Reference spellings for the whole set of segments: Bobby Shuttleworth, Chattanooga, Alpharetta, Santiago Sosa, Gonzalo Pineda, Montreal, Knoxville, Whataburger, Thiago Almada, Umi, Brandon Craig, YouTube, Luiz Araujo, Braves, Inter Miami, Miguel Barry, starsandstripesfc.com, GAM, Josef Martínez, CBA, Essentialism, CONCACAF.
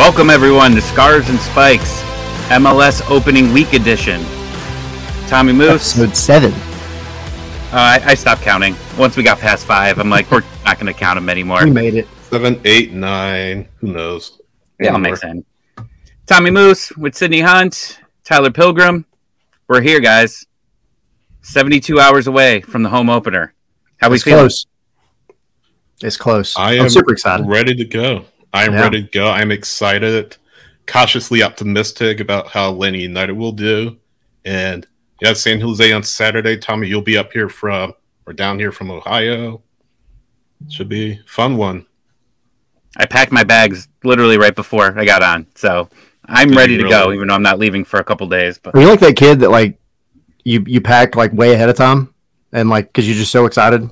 Welcome everyone to Scars and Spikes, MLS Opening Week Edition. Tommy Moose. Episode 7. I stopped counting. Once we got past 5, I'm like, we're not going to count them anymore. We made it. 7, 8, 9, who knows? Yeah, it'll make sense. Tommy Moose with Sydney Hunt, Tyler Pilgrim. We're here, guys. 72 hours away from the home opener. How we feeling? Close. It's close. I'm super excited. Ready to go. Ready to go. I'm excited, cautiously optimistic about how Atlanta United will do. And yeah, San Jose on Saturday. Tommy, you'll be up here from or down here from Ohio. Should be a fun one. I packed my bags literally right before I got on, so I'm ready to go. Even though I'm not leaving for a couple days. But are you like that kid that like you packed like way ahead of time and like because you're just so excited?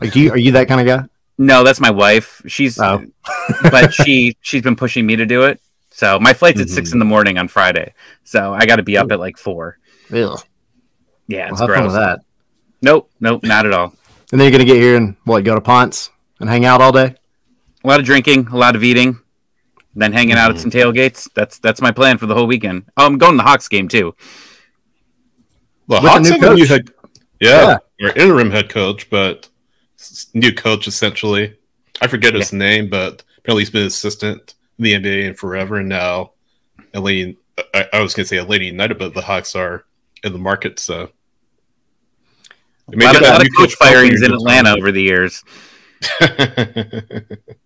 Like, are you that kind of guy? No, that's my wife. But she's been pushing me to do it. So my flight's at 6 a.m. on Friday. So I got to be up at like 4. Ew. Yeah, it's gross. Have fun with that. Nope, not at all. And then you're gonna get here and go to Ponce and hang out all day. A lot of drinking, a lot of eating, then hanging out at some tailgates. That's my plan for the whole weekend. Oh, I'm going to the Hawks game too. Well, Hawks had a new head, your interim head coach, but. New coach, essentially. I forget his name, but apparently he's been an assistant in the NBA and forever. And now, I was going to say Atlanta United, but the Hawks are in the market. So, a lot of coach firings in Atlanta over the years.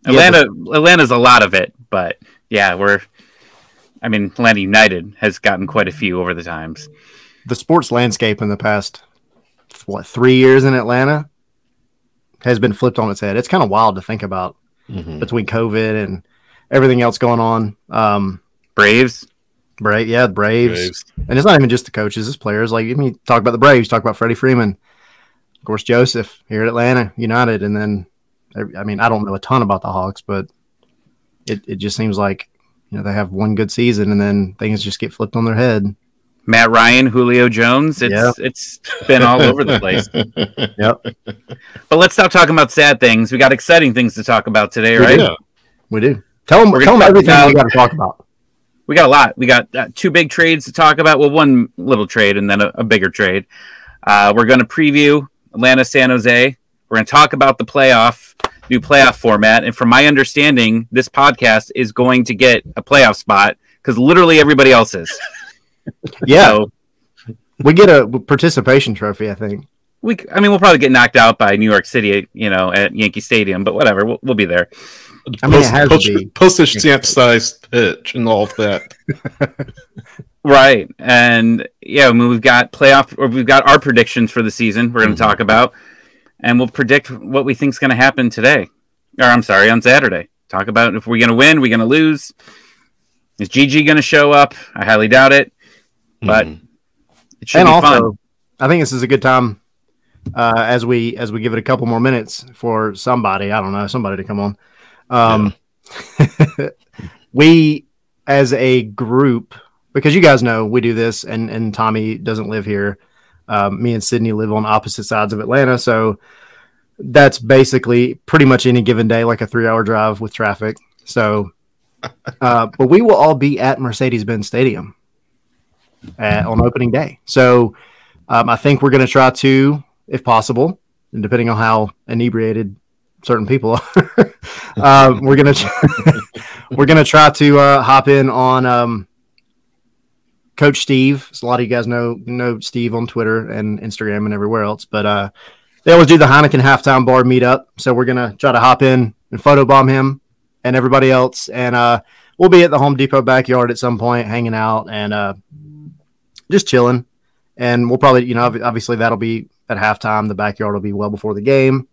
Atlanta's a lot of it, but yeah, Atlanta United has gotten quite a few over the times. The sports landscape in the past 3 years in Atlanta has been flipped on its head. It's kind of wild to think about between COVID and everything else going on. Braves. And it's not even just the coaches, it's players. Like, you talk about the Braves, talk about Freddie Freeman, of course, Josef here at Atlanta United. And then, I don't know a ton about the Hawks, but it just seems like, they have one good season and then things just get flipped on their head. Matt Ryan, Julio Jones, it's been all over the place. Yep. But let's stop talking about sad things. We got exciting things to talk about today, right? We do. Tell them everything we got to talk about. We got a lot. We got 2 big trades to talk about. Well, one little trade and then a bigger trade. We're going to preview Atlanta-San Jose. We're going to talk about the new playoff format. And from my understanding, this podcast is going to get a playoff spot because literally everybody else is. Yeah, so, we get a participation trophy. I think we'll probably get knocked out by New York City, at Yankee Stadium, but whatever, we'll be there. Postage stamp sized pitch and all of that, right? And we've got our predictions for the season. We're going to talk about, and we'll predict what we think is going to happen today, or I'm sorry, on Saturday. Talk about if we're going to win, we're going to lose. Is Gigi going to show up? I highly doubt it. But it should be fun. I think this is a good time as we give it a couple more minutes for somebody to come on. We, as a group, because you guys know we do this, and Tommy doesn't live here. Me and Sydney live on opposite sides of Atlanta, so that's basically pretty much any given day, like a 3-hour drive with traffic. So, but we will all be at Mercedes-Benz Stadium on opening day. So I think we're going to try to, if possible, and depending on how inebriated certain people are, we're going to try to hop in on Coach Steve. So a lot of you guys know Steve on Twitter and Instagram and everywhere else, but they always do the Heineken halftime bar meetup. So we're going to try to hop in and photobomb him and everybody else. And we'll be at the Home Depot backyard at some point, hanging out and, just chilling, and we'll probably, obviously that'll be at halftime. The backyard will be well before the game.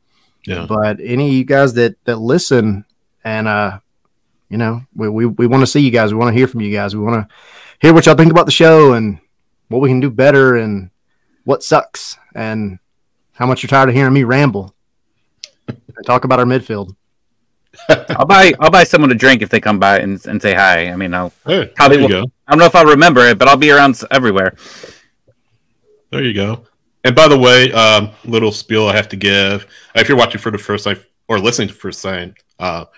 Yeah. But any of you guys that listen and, we want to see you guys. We want to hear from you guys. We want to hear what y'all think about the show and what we can do better and what sucks and how much you're tired of hearing me ramble and talk about our midfield. I'll buy someone a drink if they come by and say hi. I don't know if I'll remember it, but I'll be around everywhere. There you go. And by the way, little spiel I have to give. If you're watching for the first time or listening for the first time,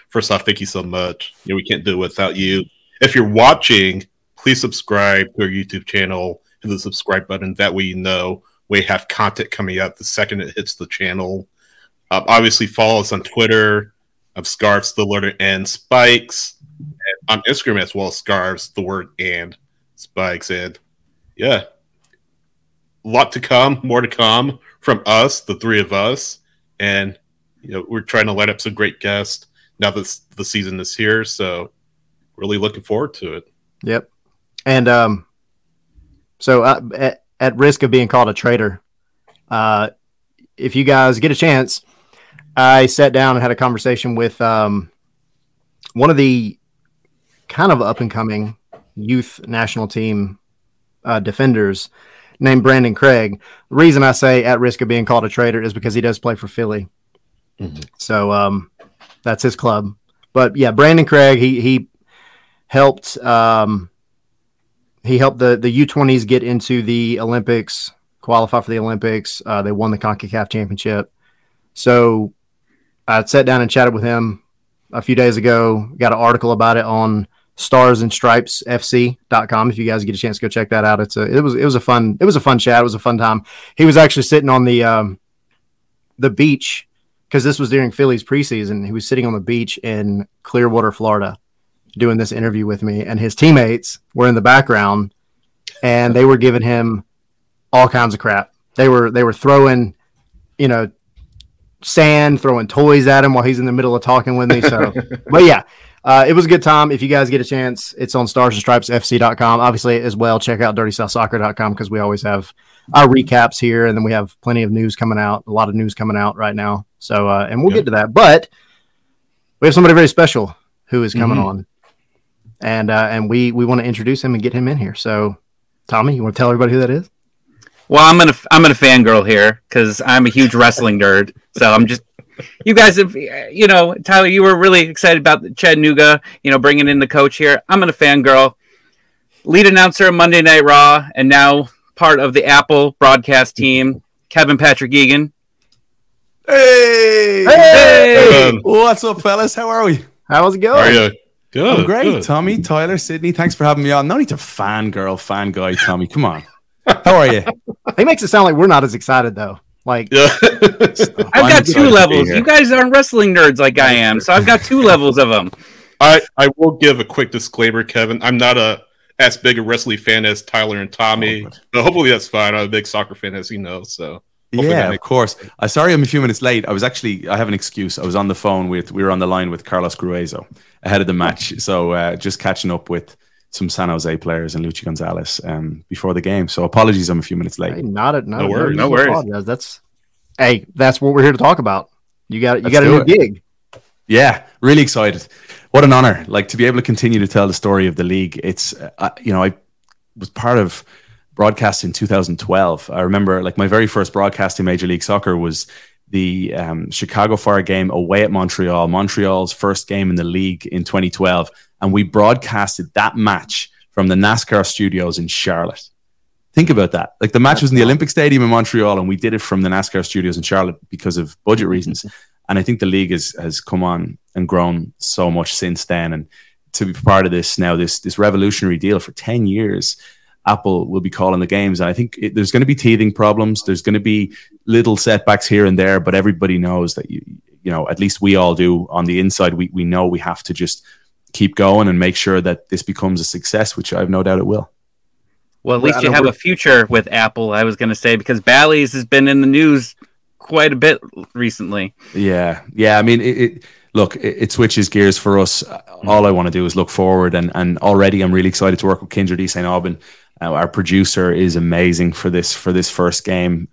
first off, thank you so much. We can't do it without you. If you're watching, please subscribe to our YouTube channel. Hit the subscribe button. That way you know we have content coming up the second it hits the channel. Obviously, follow us on Twitter. Of Scarves, the word, and Spikes. And on Instagram as well, Scarves, the word, and Spikes. And yeah, a lot to come, more to come from us, the three of us. And you know, we're trying to light up some great guests now that the season is here. So really looking forward to it. Yep. And so at risk of being called a traitor, if you guys get a chance, I sat down and had a conversation with one of the kind of up-and-coming youth national team defenders named Brandon Craig. The reason I say at risk of being called a traitor is because he does play for Philly. Mm-hmm. So that's his club. But, yeah, Brandon Craig, he helped the U20s get into the Olympics, qualify for the Olympics. They won the CONCACAF championship. So I sat down and chatted with him a few days ago. Got an article about it on starsandstripesfc.com. If you guys get a chance, go check that out. It was a fun chat. It was a fun time. He was actually sitting on the beach because this was during Philly's preseason. He was sitting on the beach in Clearwater, Florida, doing this interview with me, and his teammates were in the background, and they were giving him all kinds of crap. They were throwing, sand, throwing toys at him while he's in the middle of talking with me. So, but yeah, it was a good time. If you guys get a chance, it's on starsandstripesfc.com. Obviously, as well, check out dirtysouthsoccer.com because we always have our recaps here, and then we have plenty of news coming out, a lot of news coming out right now. So, and we'll get to that. But we have somebody very special who is coming on, and we want to introduce him and get him in here. So, Tommy, you want to tell everybody who that is? Well, I'm gonna fangirl here because I'm a huge wrestling nerd. So I'm just, you guys have, Tyler, you were really excited about Chattanooga, bringing in the coach here. I'm gonna fangirl, lead announcer of Monday Night Raw, and now part of the Apple broadcast team, Kevin Patrick Egan. Hey, what's up, fellas? How are we? How's it going? How are you? Good. I'm great, good. Tommy, Tyler, Sydney. Thanks for having me on. No need to fangirl, fanguy, Tommy. Come on. How are you? He makes it sound like we're not as excited, though. I've got two levels. You guys aren't wrestling nerds like I am, so I've got two levels of them. I will give a quick disclaimer, Kevin. I'm not as big a wrestling fan as Tyler and Tommy, but hopefully that's fine. I'm a big soccer fan, as you know, so... Yeah, of course. Sorry I'm a few minutes late. I have an excuse. I was on the phone we were on the line with Carlos Grueso ahead of the match, so just catching up with some San Jose players and Luchi Gonzalez before the game. So apologies, I'm a few minutes late. Hey, no worries. That's what we're here to talk about. You got a new gig. Yeah, really excited. What an honor! To be able to continue to tell the story of the league. It's I was part of broadcast in 2012. I remember my very first broadcast in Major League Soccer was the Chicago Fire game away at Montreal. Montreal's first game in the league in 2012. And we broadcasted that match from the NASCAR studios in Charlotte. Think about that. The match was in the Olympic Stadium in Montreal, and we did it from the NASCAR studios in Charlotte because of budget reasons. And I think the league has come on and grown so much since then. And to be part of this now, this revolutionary deal for 10 years, Apple will be calling the games. And I think there's going to be teething problems. There's going to be little setbacks here and there, but everybody knows that, at least we all do on the inside, we know we have to just keep going and make sure that this becomes a success, which I have no doubt it will. Well, at least you have a future with Apple, I was going to say, because Bally's has been in the news quite a bit recently. Yeah. I mean, it switches gears for us. All I want to do is look forward, and already I'm really excited to work with Kindred East and Auburn. Our producer is amazing for this first game.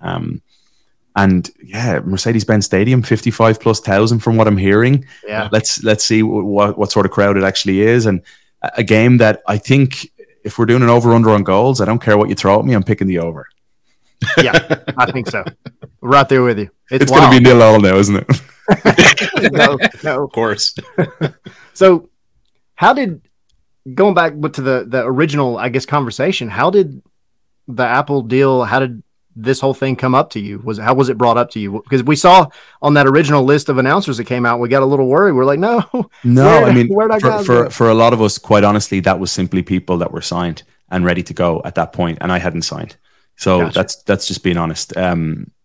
And yeah, Mercedes-Benz Stadium, 55,000+ from what I'm hearing. Yeah. Let's see what sort of crowd it actually is. And a game that I think if we're doing an over-under on goals, I don't care what you throw at me, I'm picking the over. Yeah, I think so. Right there with you. It's going to be 0-0 now, isn't it? No, of course. So going back to the original, I guess, conversation, how did the Apple deal, this whole thing come up to you? How was it brought up to you? Because we saw on that original list of announcers that came out, we got a little worried. We're like, for a lot of us, quite honestly, that was simply people that were signed and ready to go at that point, and I hadn't signed. So gotcha. that's just being honest.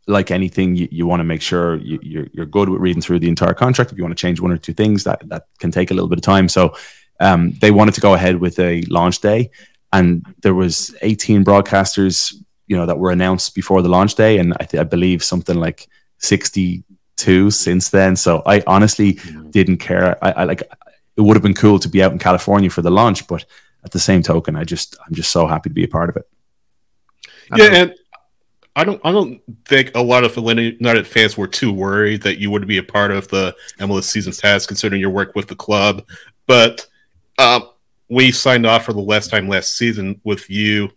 Like anything, you want to make sure you're good with reading through the entire contract. If you want to change one or two things, that can take a little bit of time. So they wanted to go ahead with a launch day, and there was 18 broadcasters, that were announced before the launch day, and I believe something like 62 since then. So I honestly didn't care. It would have been cool to be out in California for the launch, but at the same token, I'm just so happy to be a part of it. And I don't think a lot of Atlanta United fans were too worried that you would be a part of the MLS Season Pass, considering your work with the club. But we signed off for the last time last season with you,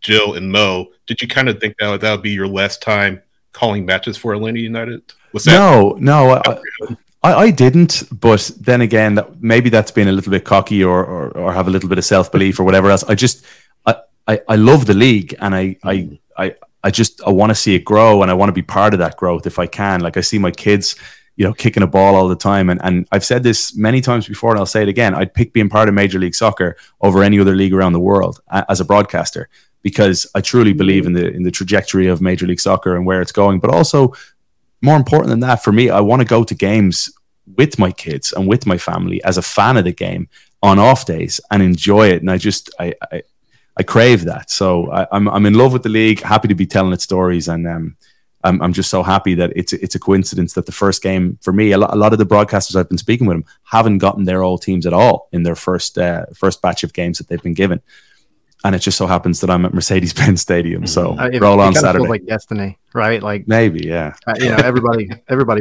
Jill, and Mo. Did you kind of think that would be your last time calling matches for Atlanta United? No, I didn't. But then again, maybe that's being a little bit cocky or have a little bit of self-belief or whatever else. I love the league, and I want to see it grow, and I want to be part of that growth if I can. Like, I see my kids, kicking a ball all the time. And I've said this many times before, and I'll say it again. I'd pick being part of Major League Soccer over any other league around the world as a broadcaster, because I truly believe in the trajectory of Major League Soccer and where it's going. But also, more important than that, for me, I want to go to games with my kids and with my family as a fan of the game on off days and enjoy it. And I crave that. So I'm in love with the league, happy to be telling its stories, and I'm just so happy that it's a coincidence that the first game for me, a lot of the broadcasters I've been speaking with them haven't gotten their old teams at all in their first batch of games that they've been given, and it just so happens that I'm at Mercedes-Benz Stadium. So roll on Saturday. It feels like destiny, right? Like maybe, yeah. Everybody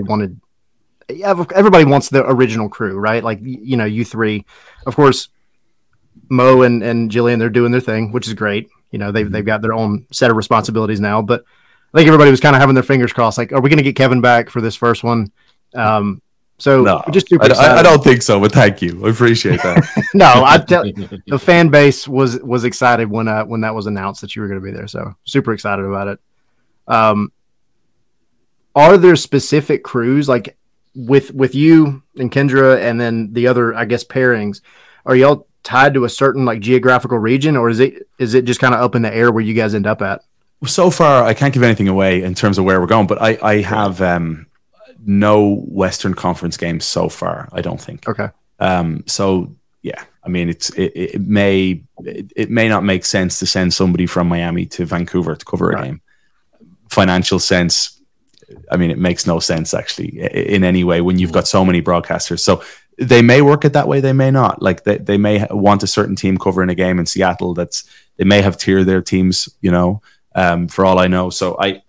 wants the original crew, right? Like you three, of course. Mo and Jillian, they're doing their thing, which is great. They've got their own set of responsibilities now, but I think everybody was kind of having their fingers crossed. Like, are we going to get Kevin back for this first one? I don't think so, but thank you. I appreciate that. No, I tell you, the fan base was excited when that was announced that you were going to be there. So super excited about it. Are there specific crews, like with you and Kendra and then the other, I guess, pairings, are y'all tied to a certain geographical region, or is it just kind of up in the air where you guys end up at? So far, I can't give anything away in terms of where we're going, but I have no Western Conference games so far, I don't think. Okay. So yeah, I mean, it may not make sense to send somebody from Miami to Vancouver to cover a game. Financial sense, I mean, it makes no sense actually in any way when you've got so many broadcasters. So they may work it that way. They may not. Like they may want a certain team covering a game in Seattle. They may have tier their teams, for all I know. So I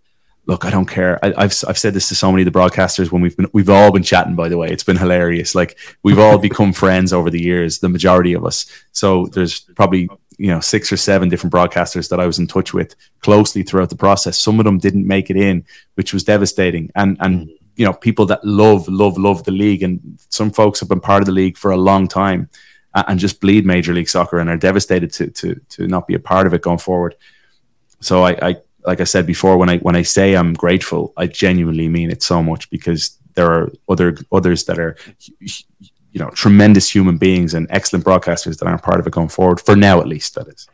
don't care. I've said this to so many of the broadcasters when we've all been chatting, by the way, it's been hilarious. Like we've all become friends over the years, the majority of us. So there's probably, 6 or 7 different broadcasters that I was in touch with closely throughout the process. Some of them didn't make it in, which was devastating. And people that love the league, and some folks have been part of the league for a long time and just bleed Major League Soccer and are devastated to not be a part of it going forward. So I like I said before, when I say I'm grateful, I genuinely mean it so much, because there are others that are tremendous human beings and excellent broadcasters that aren't part of it going forward, for now at least, that is.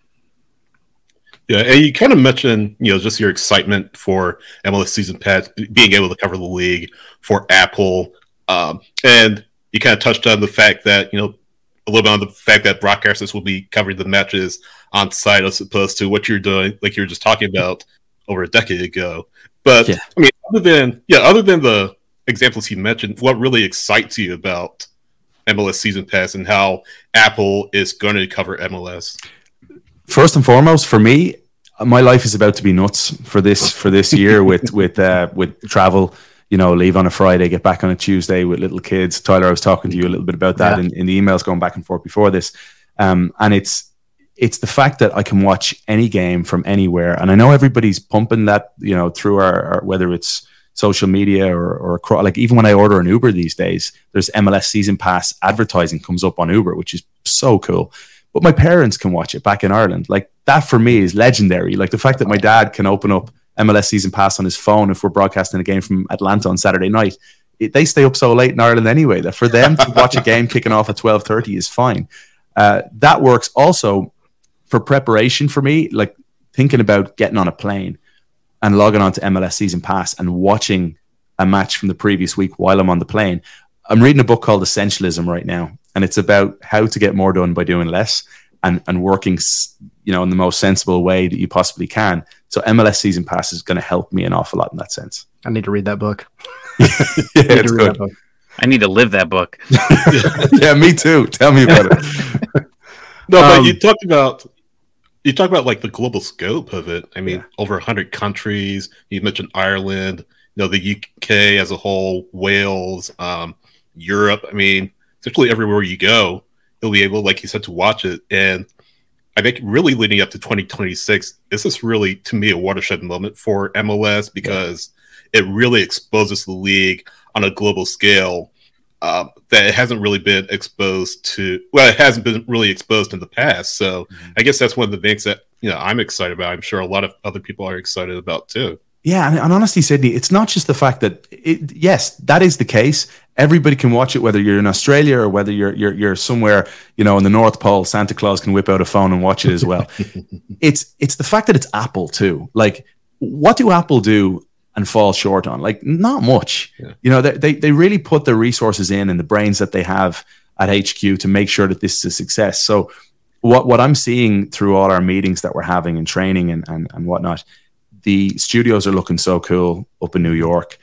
Yeah, and you kind of mentioned, just your excitement for MLS Season Pass, being able to cover the league for Apple, and you kind of touched on the fact that, a little bit on the fact that broadcasters will be covering the matches on site as opposed to what you're doing, like you were just talking about over a decade ago. But yeah. I mean, other than the examples you mentioned, what really excites you about MLS Season Pass and how Apple is going to cover MLS? First and foremost, for me, my life is about to be nuts for this year with travel. Leave on a Friday, get back on a Tuesday with little kids. Tyler, I was talking to you a little bit about that in the emails going back and forth before this, and it's the fact that I can watch any game from anywhere. And I know everybody's pumping that through our whether it's social media or like even when I order an Uber these days, there's MLS Season Pass advertising comes up on Uber, which is so cool. But my parents can watch it back in Ireland. Like that for me is legendary. Like the fact that my dad can open up MLS Season Pass on his phone if we're broadcasting a game from Atlanta on Saturday night. They stay up so late in Ireland anyway that for them to watch a game kicking off at 12:30 is fine. That works also for preparation for me, like thinking about getting on a plane and logging on to MLS Season Pass and watching a match from the previous week while I'm on the plane. I'm reading a book called Essentialism right now, and it's about how to get more done by doing less and working, you know, in the most sensible way that you possibly can. So MLS Season Pass is going to help me an awful lot in that sense. I need to read that book. That book. I need to live that book. Yeah, me too. Tell me about it. No, but you talked about like the global scope of it. I mean, over 100 countries. You mentioned Ireland, you know, the UK as a whole, Wales, Europe. I mean, essentially everywhere you go, you'll be able, like you said, to watch it. And I think really leading up to 2026, this is really, to me, a watershed moment for MLS because it really exposes the league on a global scale that it hasn't really been exposed to. Well, it hasn't been really exposed in the past. So I guess that's one of the things that, you know, I'm excited about. I'm sure a lot of other people are excited about too. Yeah, and honestly, Sydney, it's not just the fact that yes, that is the case. Everybody can watch it, whether you're in Australia or whether you're somewhere, you know, in the North Pole. Santa Claus can whip out a phone and watch it as well. It's the fact that it's Apple too. Like, what do Apple do and fall short on? Like, not much. Yeah. You know, they really put the resources in and the brains that they have at HQ to make sure that this is a success. So what I'm seeing through all our meetings that we're having and training and whatnot, the studios are looking so cool up in New York.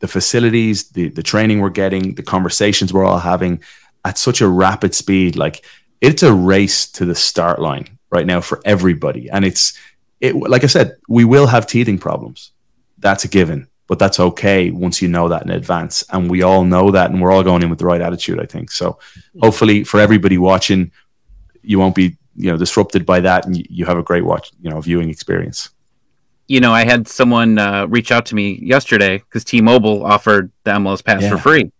The facilities, the training we're getting, the conversations we're all having at such a rapid speed. Like, it's a race to the start line right now for everybody. And it's like I said, we will have teething problems. That's a given, but that's okay once you know that in advance. And we all know that, and we're all going in with the right attitude, I think. So hopefully for everybody watching, you won't be, you know, disrupted by that, and you have a great watch, you know, viewing experience. You know, I had someone reach out to me yesterday because T-Mobile offered the MLS Pass for free.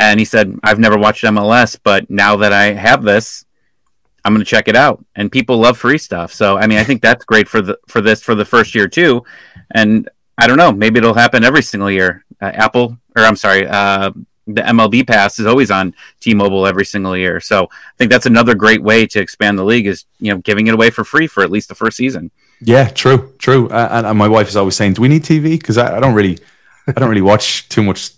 And he said, I've never watched MLS, but now that I have this, I'm going to check it out. And people love free stuff. So, I mean, I think that's great for the first year too. And I don't know, maybe it'll happen every single year. The MLB Pass is always on T-Mobile every single year. So I think that's another great way to expand the league is, you know, giving it away for free for at least the first season. Yeah, true. And my wife is always saying, do we need TV? Because I don't really watch too much,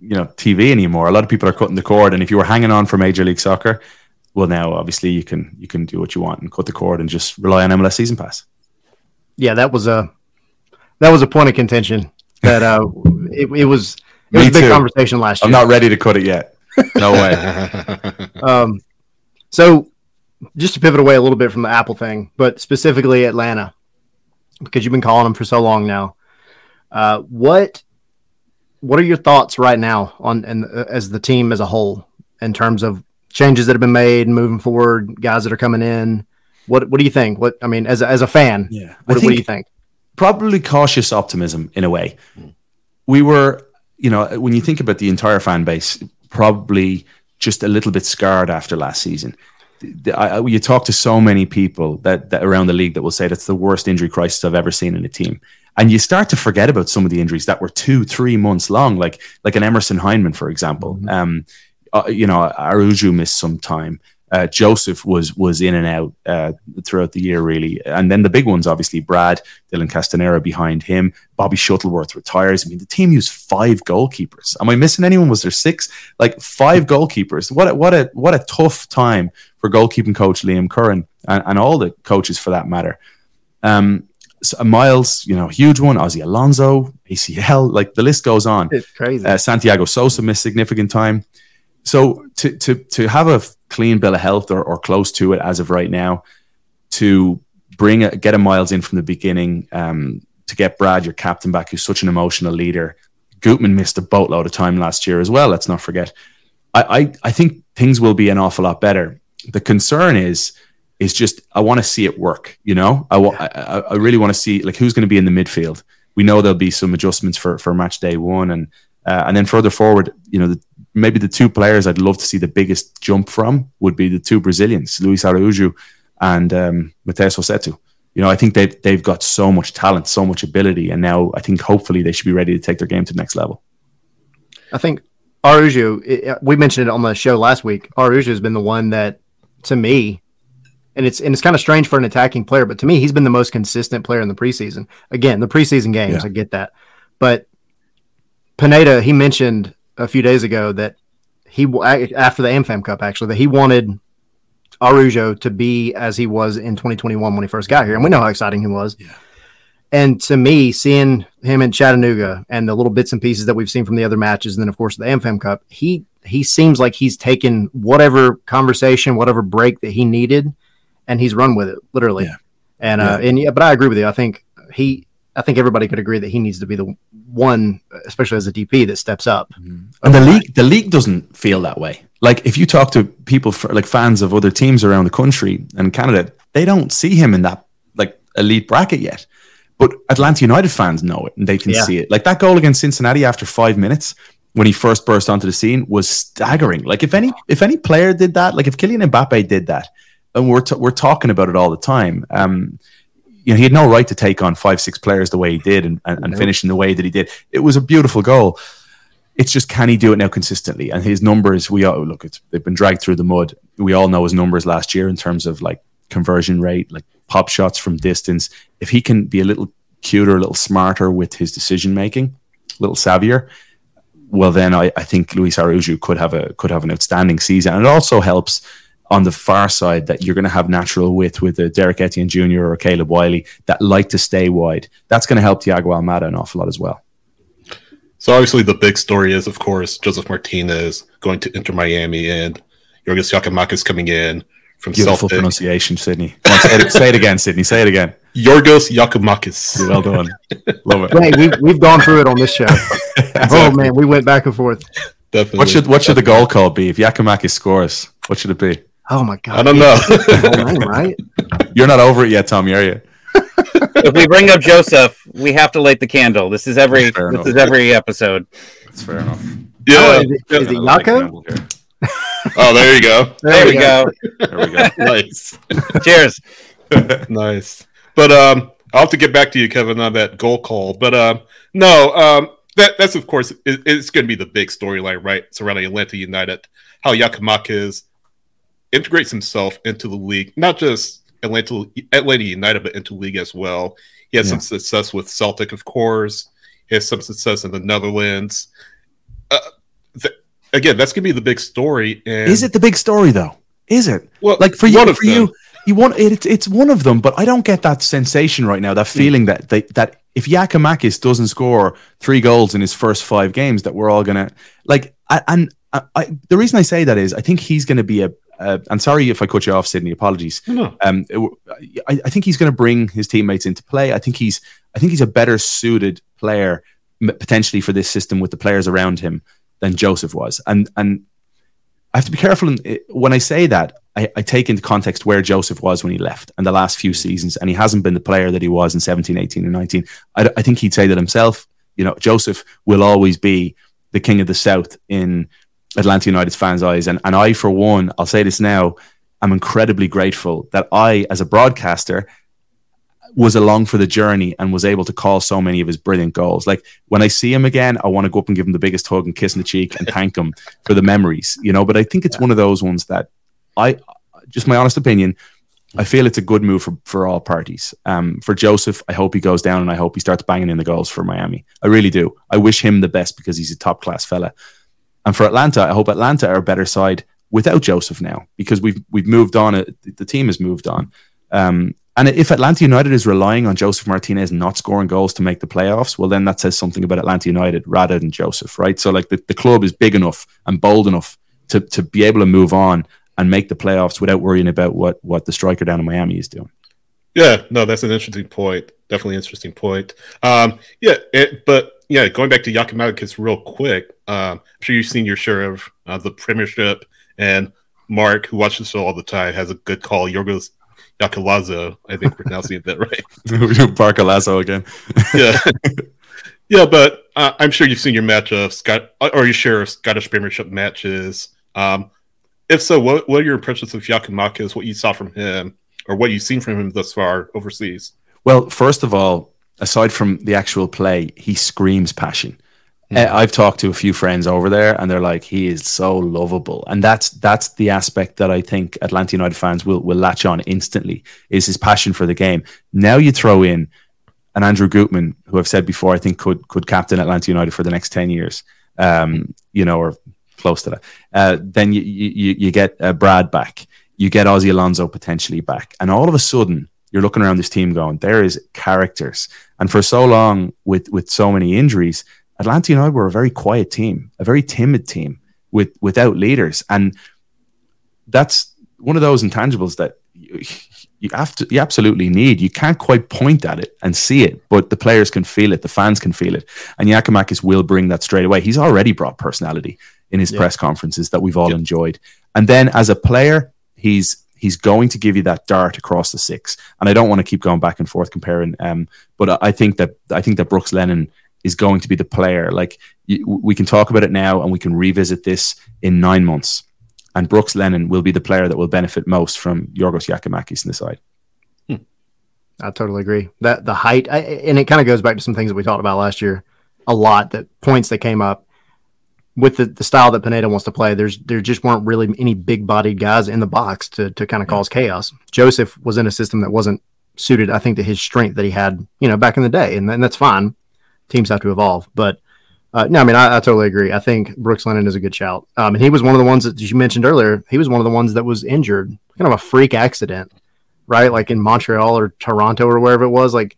you know, TV anymore. A lot of people are cutting the cord. And if you were hanging on for Major League Soccer, well, now obviously you can do what you want and cut the cord and just rely on MLS Season Pass. Yeah, that was a point of contention that it was... It was a big conversation last year. I'm not ready to cut it yet. No way. So just to pivot away a little bit from the Apple thing, but specifically Atlanta, because you've been calling them for so long now. What are your thoughts right now on as the team as a whole in terms of changes that have been made, moving forward, guys that are coming in? What do you think? As a fan, what do you think? Probably cautious optimism in a way. We were... You know, when you think about the entire fan base, probably just a little bit scarred after last season. You talk to so many people that around the league that will say that's the worst injury crisis I've ever seen in a team. And you start to forget about some of the injuries that were 2-3 months long, like an Emerson Heinemann, for example. You know, Araujo missed some time. Josef was in and out throughout the year, really. And then the big ones, obviously, Brad, Dylan Castanera behind him. Bobby Shuttleworth retires. I mean, the team used 5 goalkeepers. Am I missing anyone? Was there 6? Like 5 goalkeepers. What a tough time for goalkeeping coach Liam Curran and all the coaches for that matter. So Miles, you know, huge one. Ozzy Alonso, ACL. Like the list goes on. It's crazy. Santiago Sosa missed significant time. So to have a clean bill of health or close to it as of right now, to get a Miles in from the beginning, to get Brad, your captain, back, who's such an emotional leader. Gutman missed a boatload of time last year as well, let's not forget. I think things will be an awful lot better. The concern is just I want to see it work, you know? I really want to see, like, who's going to be in the midfield. We know there'll be some adjustments for match day one, and then further forward, you know, maybe the 2 players I'd love to see the biggest jump from would be the 2 Brazilians, Luiz Araujo and Matheus Ossetu. you know, I think they've got so much talent, so much ability, and now I think hopefully they should be ready to take their game to the next level. I think Araujo, we mentioned it on the show last week. Araujo has been the one that, to me, and it's kind of strange for an attacking player, but to me, he's been the most consistent player in the preseason. Again, the preseason games, yeah. I get that, but Pineda, he mentioned a few days ago that he, after the AmFam Cup, actually, that he wanted Araujo to be as he was in 2021 when he first got here. And we know how exciting he was. Yeah. And to me, seeing him in Chattanooga and the little bits and pieces that we've seen from the other matches, and then, of course, the AmFam Cup, he seems like he's taken whatever conversation, whatever break that he needed, and he's run with it, literally. Yeah. And, yeah. But I agree with you. I think everybody could agree that he needs to be the one, especially as a DP, that steps up. Mm-hmm. And the league doesn't feel that way. Like, if you talk to people, fans of other teams around the country and Canada, they don't see him in that, elite bracket yet. But Atlanta United fans know it, and they can see it. Like, that goal against Cincinnati after 5 minutes, when he first burst onto the scene, was staggering. Like, if any player did that, like if Kylian Mbappe did that, and we're talking about it all the time, he had no right to take on 5-6 players the way he did and finish in the way that he did. It was a beautiful goal. It's just, can he do it now consistently? And his numbers, they've been dragged through the mud. We all know his numbers last year in terms of conversion rate, pop shots from distance. If he can be a little cuter, a little smarter with his decision making, a little savvier, well, then I think Luis Araujo could have an outstanding season. And it also helps on the far side that you're going to have natural width with a Derek Etienne Jr. or Caleb Wiley that like to stay wide. That's going to help Thiago Almada an awful lot as well. So obviously the big story is, of course, Josef Martínez going to Inter Miami and Giorgos Giakoumakis coming in from Beautiful Celtic. Pronunciation, Sydney. On, say it again, Sydney. Say it again. Giorgos Giakoumakis. Well done. Love it. Wait, we've gone through it on this show. Exactly. Oh, man, we went back and forth. Definitely. What should the goal call be? If Giakoumakis scores, what should it be? Oh, my God. I don't know. Right? You're not over it yet, Tommy, are you? If we bring up Josef, we have to light the candle. This is every episode. That's fair enough. Yeah. Oh, is it Yako? Oh, there you go. There we go. There we go. Nice. Cheers. Nice. But I'll have to get back to you, Kevin, on that goal call. But that's of course, it's going to be the big storyline, right, surrounding Atlanta United, how Giakoumakis integrates himself into the league, not just Atlanta United, but into league as well. He has some success with Celtic, of course. He has some success in the Netherlands. Again, that's going to be the big story. And is it the big story, though? Is it? Well, it's one of them, but I don't get that sensation right now, that feeling that if Giakoumakis doesn't score 3 goals in his first 5 games, that we're all going to... the reason I say that is I think he's going to be a... I'm sorry if I cut you off, Sydney. Apologies. No. I think he's going to bring his teammates into play. I think he's a better suited player potentially for this system with the players around him than Josef was. And I have to be careful when I say that. I take into context where Josef was when he left and the last few seasons, and he hasn't been the player that he was in 17, 18, and 19. I think he'd say that himself. You know, Josef will always be the king of the South in Atlanta United's fans' eyes. And I, for one, I'll say this now, I'm incredibly grateful that I, as a broadcaster, was along for the journey and was able to call so many of his brilliant goals. Like, when I see him again, I want to go up and give him the biggest hug and kiss in the cheek and thank him for the memories, you know. But I think it's one of those ones that I, just my honest opinion, I feel it's a good move for all parties. For Josef, I hope he goes down and I hope he starts banging in the goals for Miami. I really do. I wish him the best because he's a top-class fella. And for Atlanta, I hope Atlanta are a better side without Josef now, because we've moved on. The team has moved on. And if Atlanta United is relying on Josef Martínez not scoring goals to make the playoffs, well, then that says something about Atlanta United rather than Josef, right? So the club is big enough and bold enough to be able to move on and make the playoffs without worrying about what the striker down in Miami is doing. Yeah, no, that's an interesting point. Definitely interesting point. Going back to Giakoumakis real quick, I'm sure you've seen your share of the Premiership, and Mark, who watches the show all the time, has a good call. Giorgos Giakoumakis, I think pronouncing that right. Barcalazo again. But I'm sure you've seen your match of your share of Scottish Premiership matches. If so, what are your impressions of Giakoumakis, what you saw from him or what you've seen from him thus far overseas? Well, first of all, aside from the actual play, he screams passion. Mm. I've talked to a few friends over there and they're like, he is so lovable. And that's the aspect that I think Atlanta United fans will latch on instantly, is his passion for the game. Now you throw in an Andrew Gutman, who I've said before, I think could captain Atlanta United for the next 10 years, you know, or close to that. Then you get Brad back. You get Ozzy Alonso potentially back. And all of a sudden, you're looking around this team going, there is characters. And for so long, with so many injuries, Atlanta United were a very quiet team, a very timid team without leaders. And that's one of those intangibles that you absolutely need. You can't quite point at it and see it, but the players can feel it. The fans can feel it. And Giakoumakis will bring that straight away. He's already brought personality in his press conferences that we've all enjoyed. And then as a player, he's going to give you that dart across the six. And I don't want to keep going back and forth comparing, but I think that Brooks Lennon is going to be the player. Like, we can talk about it now and we can revisit this in 9 months. And Brooks Lennon will be the player that will benefit most from Giorgos Giakoumakis on the side. I totally agree. That the height, and it kind of goes back to some things that we talked about last year a lot, that points that came up with the style that Pineda wants to play. There just weren't really any big-bodied guys in the box to kind of cause chaos. Josef was in a system that wasn't suited, I think, to his strength that he had, you know, back in the day, and that's fine. Teams have to evolve, but no, I mean, I totally agree. I think Brooks Lennon is a good shout. And he was one of the ones that you mentioned earlier. He was one of the ones that was injured, kind of a freak accident, right? Like in Montreal or Toronto or wherever it was, like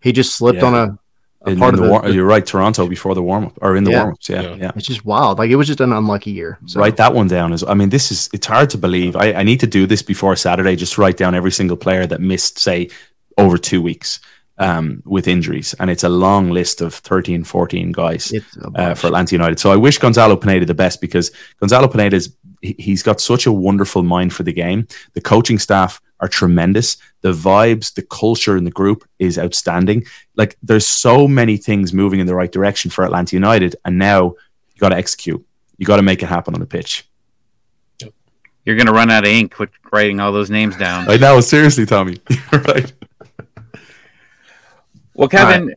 he just slipped on a part of the you're right. Toronto before the warm up or in the warm-ups. Yeah. It's just wild. Like, it was just an unlucky year. So. Write that one down. It's hard to believe. I need to do this before Saturday. Just write down every single player that missed, say, over 2 weeks. With injuries, and it's a long list of 13, 14 guys for Atlanta United. So I wish Gonzalo Pineda the best, because Gonzalo Pineda he's got such a wonderful mind for the game. The coaching staff are tremendous. The vibes, the culture in the group is outstanding. Like, there's so many things moving in the right direction for Atlanta United, and now you got to execute. You got to make it happen on the pitch. You're going to run out of ink with writing all those names down. I know, seriously, Tommy. You're right. Well, Kevin,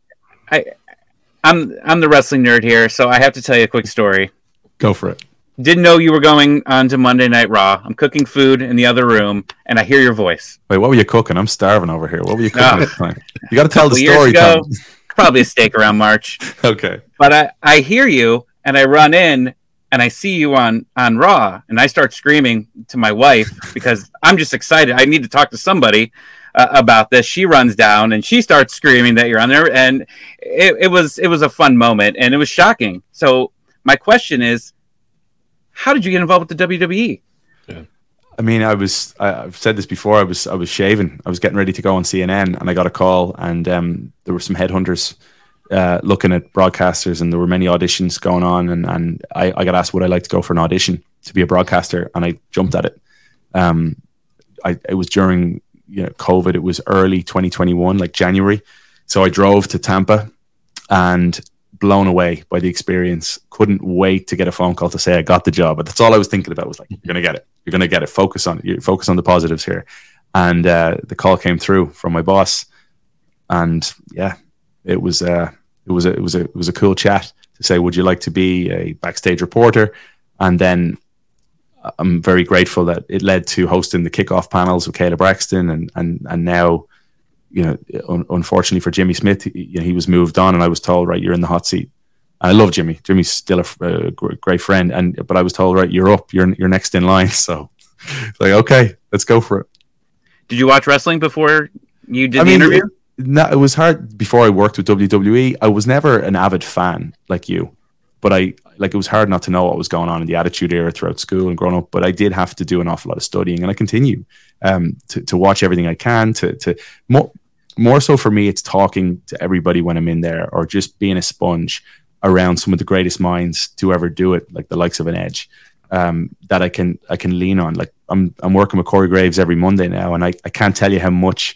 I'm the wrestling nerd here, so I have to tell you a quick story. Go for it. Didn't know you were going on to Monday Night Raw. I'm cooking food in the other room, and I hear your voice. Wait, what were you cooking? I'm starving over here. What were you cooking at the time? You got to tell the story, Tom. Probably a steak around March. Okay. But I hear you, and I run in, and I see you on Raw, and I start screaming to my wife because I'm just excited. I need to talk to somebody about this. She runs down and she starts screaming that you're on there, and it was a fun moment, and it was shocking. So my question is, how did you get involved with the WWE? Yeah. I mean, I've said this before. I was shaving. I was getting ready to go on CNN, and I got a call, and there were some headhunters looking at broadcasters, and there were many auditions going on, and I got asked would I like to go for an audition to be a broadcaster, and I jumped at it. It was during COVID. It was early 2021, like January. So I drove to Tampa and blown away by the experience. Couldn't wait to get a phone call to say I got the job. But that's all I was thinking about was like, you're going to get it. You're going to get it. Focus on it. You focus on the positives here. And the call came through from my boss. And yeah, it was a cool chat to say, would you like to be a backstage reporter? And then I'm very grateful that it led to hosting the kickoff panels with Kayla Braxton, and now, unfortunately for Jimmy Smith, he was moved on, and I was told, right, you're in the hot seat. And I love Jimmy. Jimmy's still a great friend, but I was told, right, you're up, you're next in line. So, like, okay, let's go for it. Did you watch wrestling before you did the interview? No, it was hard before I worked with WWE. I was never an avid fan like you. But it was hard not to know what was going on in the Attitude Era throughout school and growing up. But I did have to do an awful lot of studying, and I continue to watch everything I can. More so for me, it's talking to everybody when I'm in there, or just being a sponge around some of the greatest minds to ever do it, like the likes of an Edge, that I can lean on. Like I'm working with Corey Graves every Monday now, and I can't tell you how much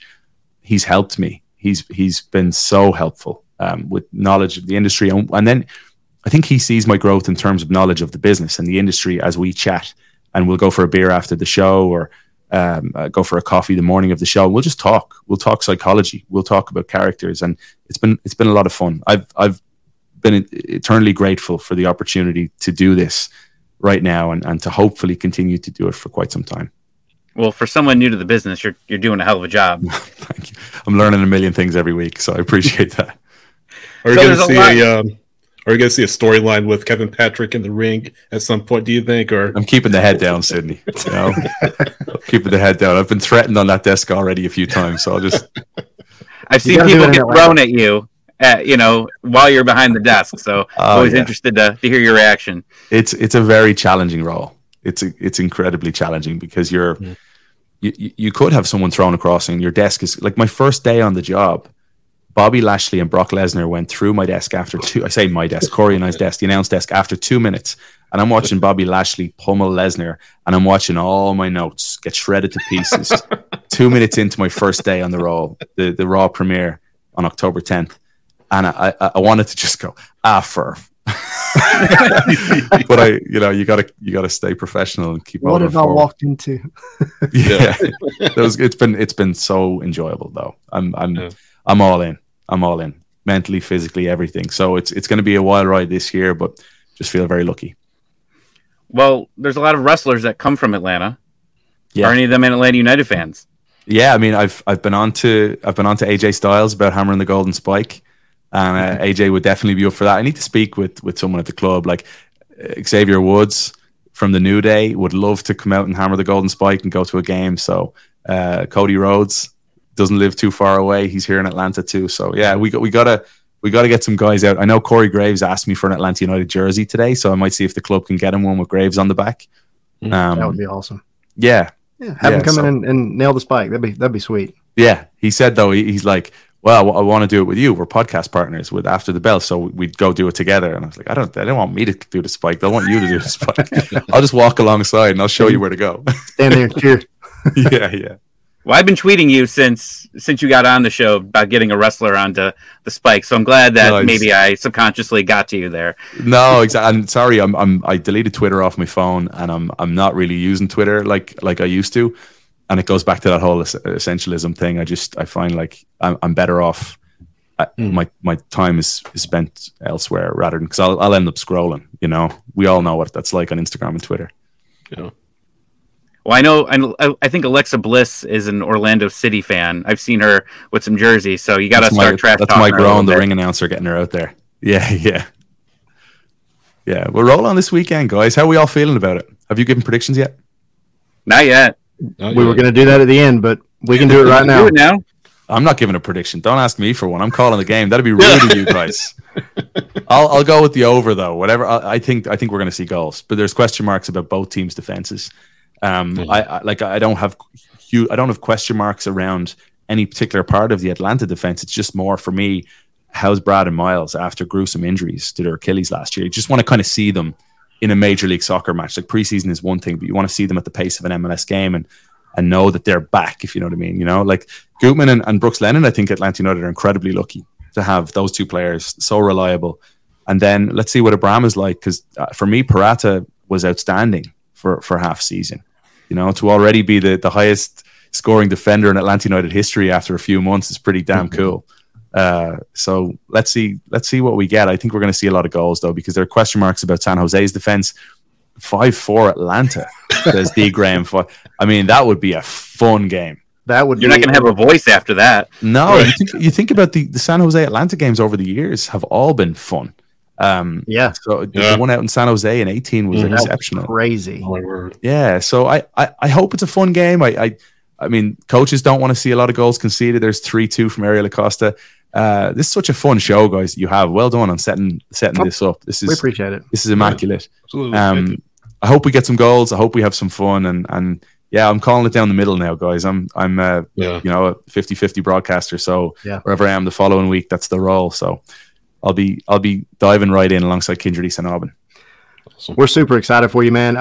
he's helped me. He's been so helpful with knowledge of the industry, and then. I think he sees my growth in terms of knowledge of the business and the industry as we chat, and we'll go for a beer after the show, or go for a coffee the morning of the show. We'll just talk. We'll talk psychology. We'll talk about characters, and it's been a lot of fun. I've been eternally grateful for the opportunity to do this right now, and to hopefully continue to do it for quite some time. Well, for someone new to the business, you're doing a hell of a job. Thank you. I'm learning a million things every week, so I appreciate that. Are you going to see a storyline with Kevin Patrick in the ring at some point, do you think? Or I'm keeping the head down, Sydney. You know? Keeping the head down. I've been threatened on that desk already a few times, so I'll just... I've seen people get thrown at you, while you're behind the desk, so I'm always interested to hear your reaction. It's a very challenging role. It's incredibly challenging because you could have someone thrown across and your desk is... Like, my first day on the job, Bobby Lashley and Brock Lesnar went through my desk Corey and I's desk, the announce desk, after 2 minutes. And I'm watching Bobby Lashley pummel Lesnar, and I'm watching all my notes get shredded to pieces 2 minutes into my first day on the Raw, the Raw premiere on October 10th. And I wanted to just go, furf. But you gotta stay professional and keep. What have I walked into? Yeah, it's been so enjoyable though. I'm all in. I'm all in, mentally, physically, everything. So it's going to be a wild ride this year, but just feel very lucky. Well, there's a lot of wrestlers that come from Atlanta. Yeah. Are any of them Atlanta United fans? Yeah, I mean, I've been on to AJ Styles about hammering the golden spike, and AJ would definitely be up for that. I need to speak with someone at the club, like Xavier Woods from the New Day would love to come out and hammer the golden spike and go to a game. So Cody Rhodes doesn't live too far away. He's here in Atlanta too. So yeah, we gotta get some guys out. I know Corey Graves asked me for an Atlanta United jersey today, so I might see if the club can get him one with Graves on the back. That would be awesome. Yeah. Have him come in and nail the spike. That'd be sweet. Yeah. He said though, he's like, well, I want to do it with you. We're podcast partners with After the Bell, so we'd go do it together. And I was like, they don't want me to do the spike. They'll want you to do the spike. I'll just walk alongside and I'll show you where to go. Stand there and cheer. Yeah. Well, I've been tweeting you since you got on the show about getting a wrestler onto the spike. So I'm glad that maybe I subconsciously got to you there. No, exactly. I'm sorry. I deleted Twitter off my phone, and I'm not really using Twitter like I used to. And it goes back to that whole essentialism thing. I find like I'm better off. My time is spent elsewhere rather than, because I'll end up scrolling. We all know what that's like on Instagram and Twitter. Yeah. Well, I think Alexa Bliss is an Orlando City fan. I've seen her with some jerseys, so you got to start trash talking. That's my groan, the ring announcer, getting her out there. Yeah. We'll roll on this weekend, guys. How are we all feeling about it? Have you given predictions yet? Not yet. We were going to do that at the end, but we can do it right now. Do it now. I'm not giving a prediction. Don't ask me for one. I'm calling the game. That'd be rude to you guys. I'll go with the over though. Whatever. I think we're going to see goals, but there's question marks about both teams' defenses. I don't have question marks around any particular part of the Atlanta defense. It's just more for me, how's Brad and Miles after gruesome injuries to their Achilles last year? You just want to kind of see them in a Major League Soccer match. Like, preseason is one thing, but you want to see them at the pace of an MLS game and know that they're back, if you know what I mean. Like Gutman and Brooks Lennon, I think Atlanta United are incredibly lucky to have those two players, so reliable. And then let's see what Abraham is like, because for me, Parata was outstanding for half season. To already be the highest scoring defender in Atlanta United history after a few months is pretty damn cool. So let's see what we get. I think we're going to see a lot of goals though, because there are question marks about San Jose's defense. 5-4 Atlanta, says D. Graham. I mean, that would be a fun game. You're not going to have a voice after that. No, you think about the San Jose Atlanta games over the years have all been fun. The one out in San Jose in 2018 was exceptional. Crazy. Yeah. So I hope it's a fun game. I mean, coaches don't want to see a lot of goals conceded. There's 3-2 from Ariel Acosta. This is such a fun show, guys, that you have. Well done on setting this up. We appreciate it. This is immaculate. Yeah, absolutely. I hope we get some goals. I hope we have some fun. And yeah, I'm calling it down the middle now, guys. I'm a 50-50 broadcaster. So wherever I am the following week, that's the role. So I'll be diving right in alongside Kindred East and Auburn. Awesome. We're super excited for you, man.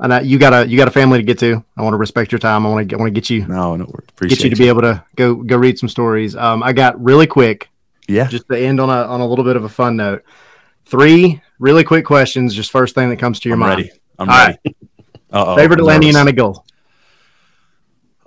And you got a family to get to. I want to respect your time. I want to get you. No, appreciate you to be able to go read some stories. I got really quick. Yeah. Just to end on a little bit of a fun note. 3 really quick questions. Just first thing that comes to your mind. I'm ready. All right. Favorite Atlanta United goal.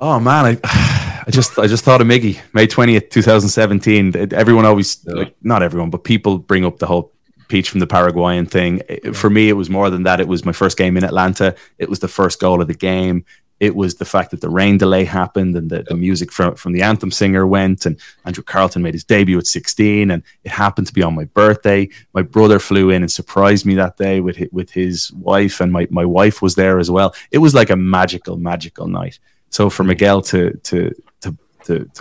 Oh man, I just thought of Miggy, May 20th, 2017. Everyone always, like, not everyone, but people bring up the whole Peach from the Paraguayan thing. For me, it was more than that. It was my first game in Atlanta. It was the first goal of the game. It was the fact that the rain delay happened and the music from the anthem singer went, and Andrew Carlton made his debut at 16, and it happened to be on my birthday. My brother flew in and surprised me that day with his wife, and my wife was there as well. It was like a magical, magical night. So for Miguel to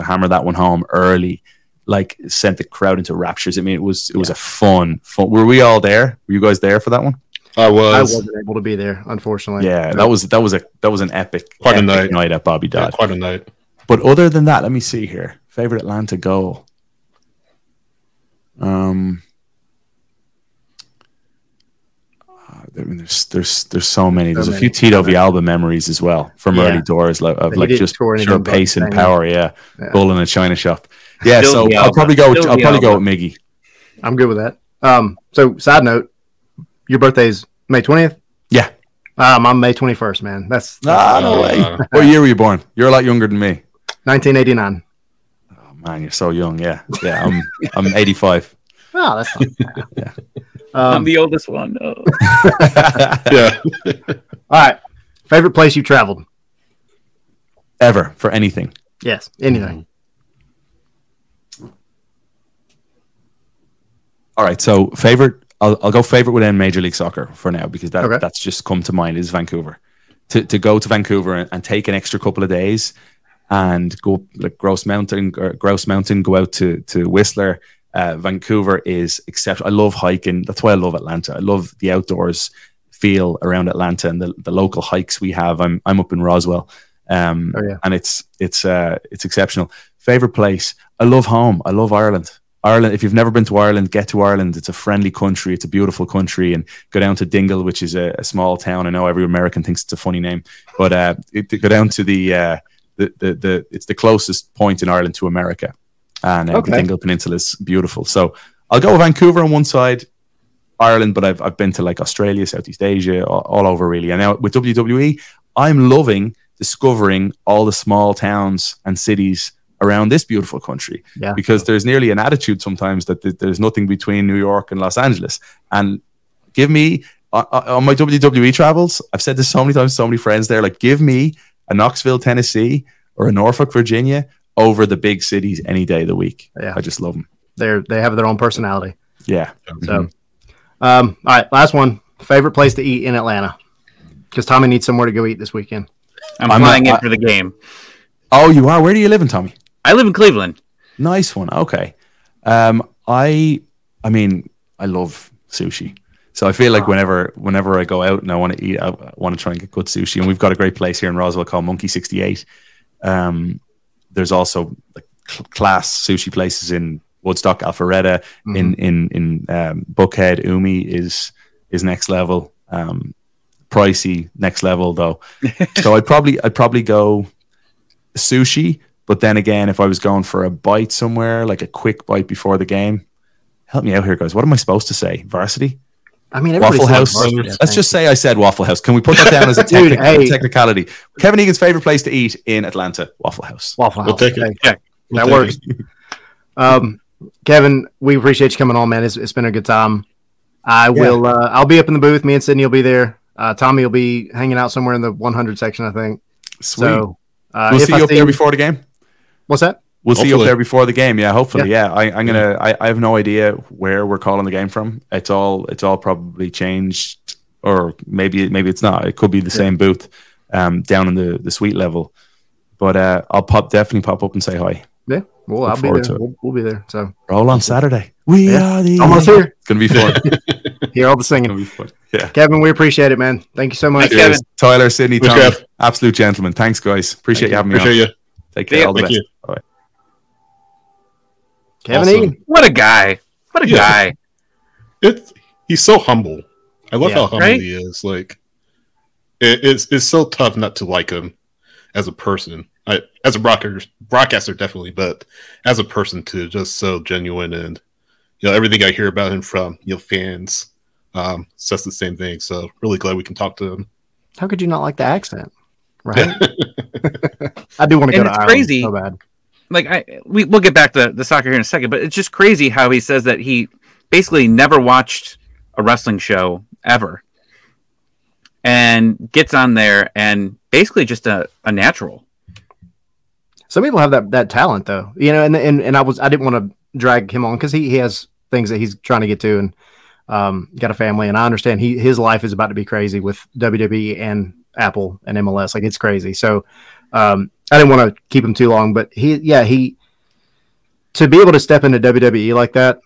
hammer that one home early, like, sent the crowd into raptures. I mean, it was a fun. Were we all there? Were you guys there for that one? I wasn't able to be there, unfortunately. Yeah, that was an epic night at Bobby Dodd. Yeah, quite a night. But other than that, let me see here. Favorite Atlanta goal. I mean, there's so many. There's a few Tito Villalba memories as well from early doors of just pure pace and power. Yeah, goal in a china shop. Yeah, so I'll probably go with Miggy. I'm good with that. So side note. Your birthday's May 20th? Yeah. I'm May 21st, man. No way. What year were you born? You're a lot younger than me. 1989. Oh, man, you're so young. Yeah. Yeah, I'm 85. Oh, that's fine. Yeah. I'm the oldest one. Oh. Yeah. All right. Favorite place you traveled? Ever, for anything? Yes, anything. All right, so favorite... I'll go favorite within Major League Soccer for now, because that's just come to mind, is Vancouver. To go to Vancouver and take an extra couple of days and go like Grouse Mountain, go out to Whistler. Vancouver is exceptional. I love hiking. That's why I love Atlanta. I love the outdoors feel around Atlanta and the local hikes we have. I'm up in Roswell. And it's exceptional. Favorite place. I love home. I love Ireland. Ireland, if you've never been to Ireland, get to Ireland. It's a friendly country. It's a beautiful country. And go down to Dingle, which is a small town. I know every American thinks it's a funny name, but go down to the it's the closest point in Ireland to America. And the Dingle Peninsula is beautiful. So I'll go with Vancouver on one side, Ireland, but I've been to like Australia, Southeast Asia, all over really. And now with WWE, I'm loving discovering all the small towns and cities around this beautiful country, because there's nearly an attitude sometimes that there's nothing between New York and Los Angeles. And give me on my WWE travels, I've said this so many times, so many friends there, like, give me a Knoxville, Tennessee, or a Norfolk, Virginia, over the big cities any day of the week. Yeah, I just love them. They have their own personality. Yeah. So, all right, last one. Favorite place to eat in Atlanta, because Tommy needs somewhere to go eat this weekend. I'm flying in for the game. Oh, you are. Where do you live in, Tommy? I live in Cleveland. Nice one. Okay. I mean, I love sushi. So I feel like whenever I go out and I want to eat, I want to try and get good sushi. And we've got a great place here in Roswell called Monkey 68. There's also like class sushi places in Woodstock, Alpharetta, in Buckhead. Umi is next level. Pricey, next level though. So I'd probably go sushi. But then again, if I was going for a bite somewhere, like a quick bite before the game, help me out here, guys. What am I supposed to say? Varsity? I mean, Waffle House. Varsity, let's just say I said Waffle House. Can we put that down as a technicality? Kevin Egan's favorite place to eat in Atlanta, Waffle House. Waffle House. We'll take it. Yeah, that works. Kevin, we appreciate you coming on, man. It's been a good time. I'll be up in the booth. Me and Sydney will be there. Tommy will be hanging out somewhere in the 100 section, I think. Sweet. So, we'll see you up there before the game. What's that? We'll see you up there before the game. Yeah, hopefully. Yeah, I have no idea where we're calling the game from. It's all probably changed, or maybe it's not. It could be the same booth, down in the suite level. But I'll definitely pop up and say hi. Yeah, well, I'll be there. We'll be there. So roll on Saturday. We are the almost here. It's gonna be fun. Hear all the singing. Yeah, Kevin, we appreciate it, man. Thank you so much, Kevin. Tyler, Sydney, Tom, absolute gentlemen. Thanks, guys. Appreciate you having me on. Appreciate you. Take care. All the best. All right. Kevin Egan. Awesome. What a guy. What a guy. He's so humble. I love how humble he is. Like, it's so tough not to like him as a person. As a broadcaster, definitely, but as a person too, just so genuine. And everything I hear about him from fans says the same thing. So really glad we can talk to him. How could you not like the accent? right? I do want to go to Ireland crazy. So bad. Like we'll get back to the soccer here in a second, but it's just crazy how he says that he basically never watched a wrestling show ever, and gets on there and basically just a natural. Some people have that talent though, you know. And I didn't want to drag him on because he has things that he's trying to get to and got a family. And I understand his life is about to be crazy with WWE and Apple and MLS. Like it's crazy. So. I didn't want to keep him too long, but he to be able to step into WWE like that,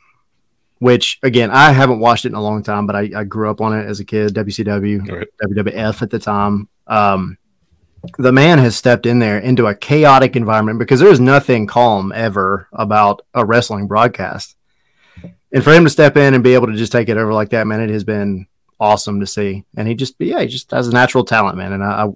which again, I haven't watched it in a long time, but I grew up on it as a kid, WCW, right. WWF at the time. The man has stepped in there into a chaotic environment because there's nothing calm ever about a wrestling broadcast. And for him to step in and be able to just take it over like that, man, it has been awesome to see. And he just has a natural talent, man. And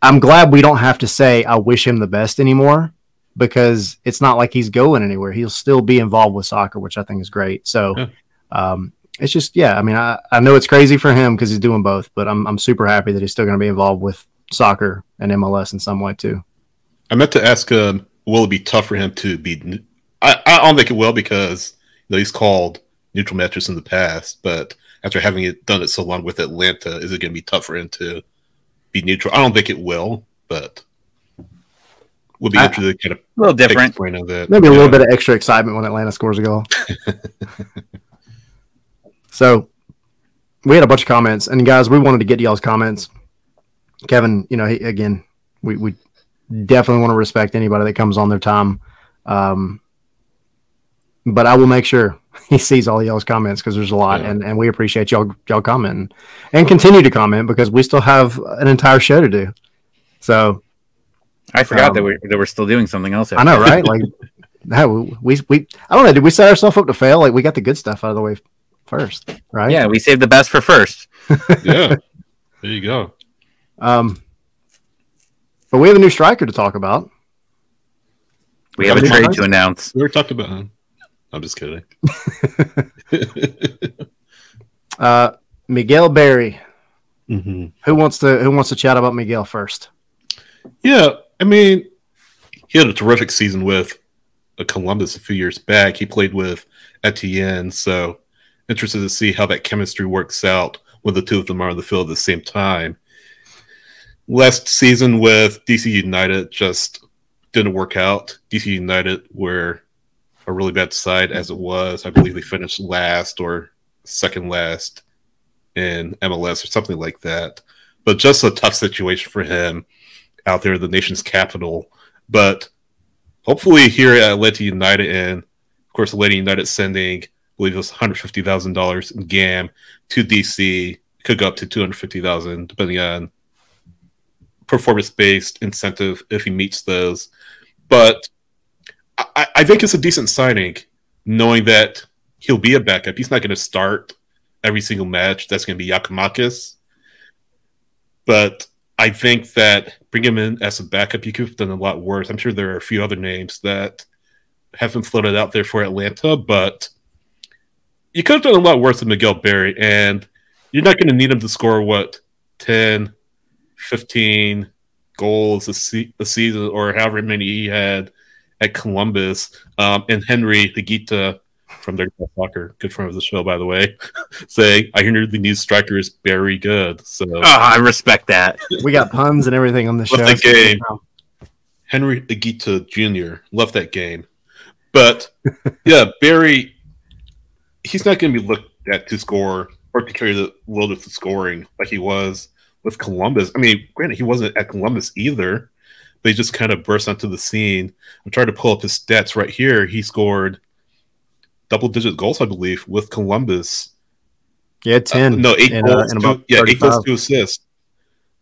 I'm glad we don't have to say I wish him the best anymore because it's not like he's going anywhere. He'll still be involved with soccer, which I think is great. So yeah. It's just, I mean, I know it's crazy for him because he's doing both, but I'm super happy that he's still going to be involved with soccer and MLS in some way too. I meant to ask, will it be tough for him to be – I don't think it will because he's called neutral matches in the past, but after having done it so long with Atlanta, is it going to be tough for him to – be neutral? I don't think it will, but we'll be interested to kind of a little different point of that. Maybe a little bit of extra excitement when Atlanta scores a goal. So we had a bunch of comments, and guys, we wanted to get to y'all's comments. Kevin, again, we definitely want to respect anybody that comes on their time, but I will make sure he sees all y'all's comments because there's a lot, and we appreciate y'all commenting and continue to comment because we still have an entire show to do. So I forgot that we're still doing something else. I know, right? Like we I don't know. Did we set ourselves up to fail? Like we got the good stuff out of the way first, right? Yeah, we saved the best for first. Yeah, there you go. But we have a new striker to talk about. We have a trade to announce. We were talking about him. I'm just kidding. Miguel Barry. Mm-hmm. Who wants to chat about Miguel first? Yeah, I mean, he had a terrific season with Columbus a few years back. He played with Etienne, so interested to see how that chemistry works out when the two of them are on the field at the same time. Last season with DC United just didn't work out. DC United were a really bad side as it was. I believe they finished last or second last in MLS or something like that. But just a tough situation for him out there in the nation's capital. But hopefully here at Atlanta United, and of course Atlanta United sending, I believe it was $150,000 in GAM to DC, could go up to $250,000 depending on performance-based incentive if he meets those. But I think it's a decent signing, knowing that he'll be a backup. He's not going to start every single match. That's going to be Giakoumakis. But I think that bring him in as a backup, you could have done a lot worse. I'm sure there are a few other names that have been floated out there for Atlanta, but you could have done a lot worse than Miguel Barry, and you're not going to need him to score, 10, 15 goals a season or however many he had at Columbus, and Henry Higuita from their soccer, good friend of the show, by the way, saying, I hear the new striker is very good. So I respect that. We got puns and everything on the show. That game. Henry Higuita Jr. left that game. But yeah, Barry, he's not going to be looked at to score or to carry the load of the scoring like he was with Columbus. I mean, granted, he wasn't at Columbus either. They just kind of burst onto the scene. I'm trying to pull up his stats right here. He scored double-digit goals, I believe, with Columbus. Yeah, 10. 8 goals. Yeah, 8 goals, 2 assists.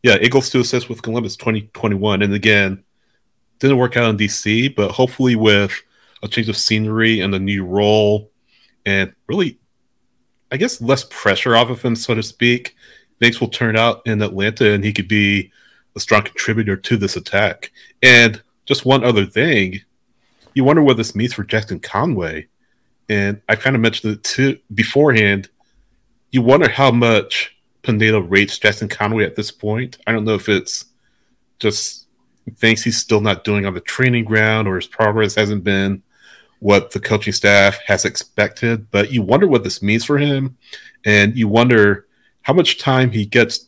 Yeah, 8 goals, 2 assists with Columbus, 2021. And again, didn't work out in D.C., but hopefully with a change of scenery and a new role and really, I guess, less pressure off of him, so to speak, things will turn out in Atlanta, and he could be a strong contributor to this attack. And just one other thing, you wonder what this means for Jackson Conway. And I kind of mentioned it too beforehand. You wonder how much Pineda rates Jackson Conway at this point. I don't know if it's just things he's still not doing on the training ground, or his progress hasn't been what the coaching staff has expected. But you wonder what this means for him, and you wonder how much time he gets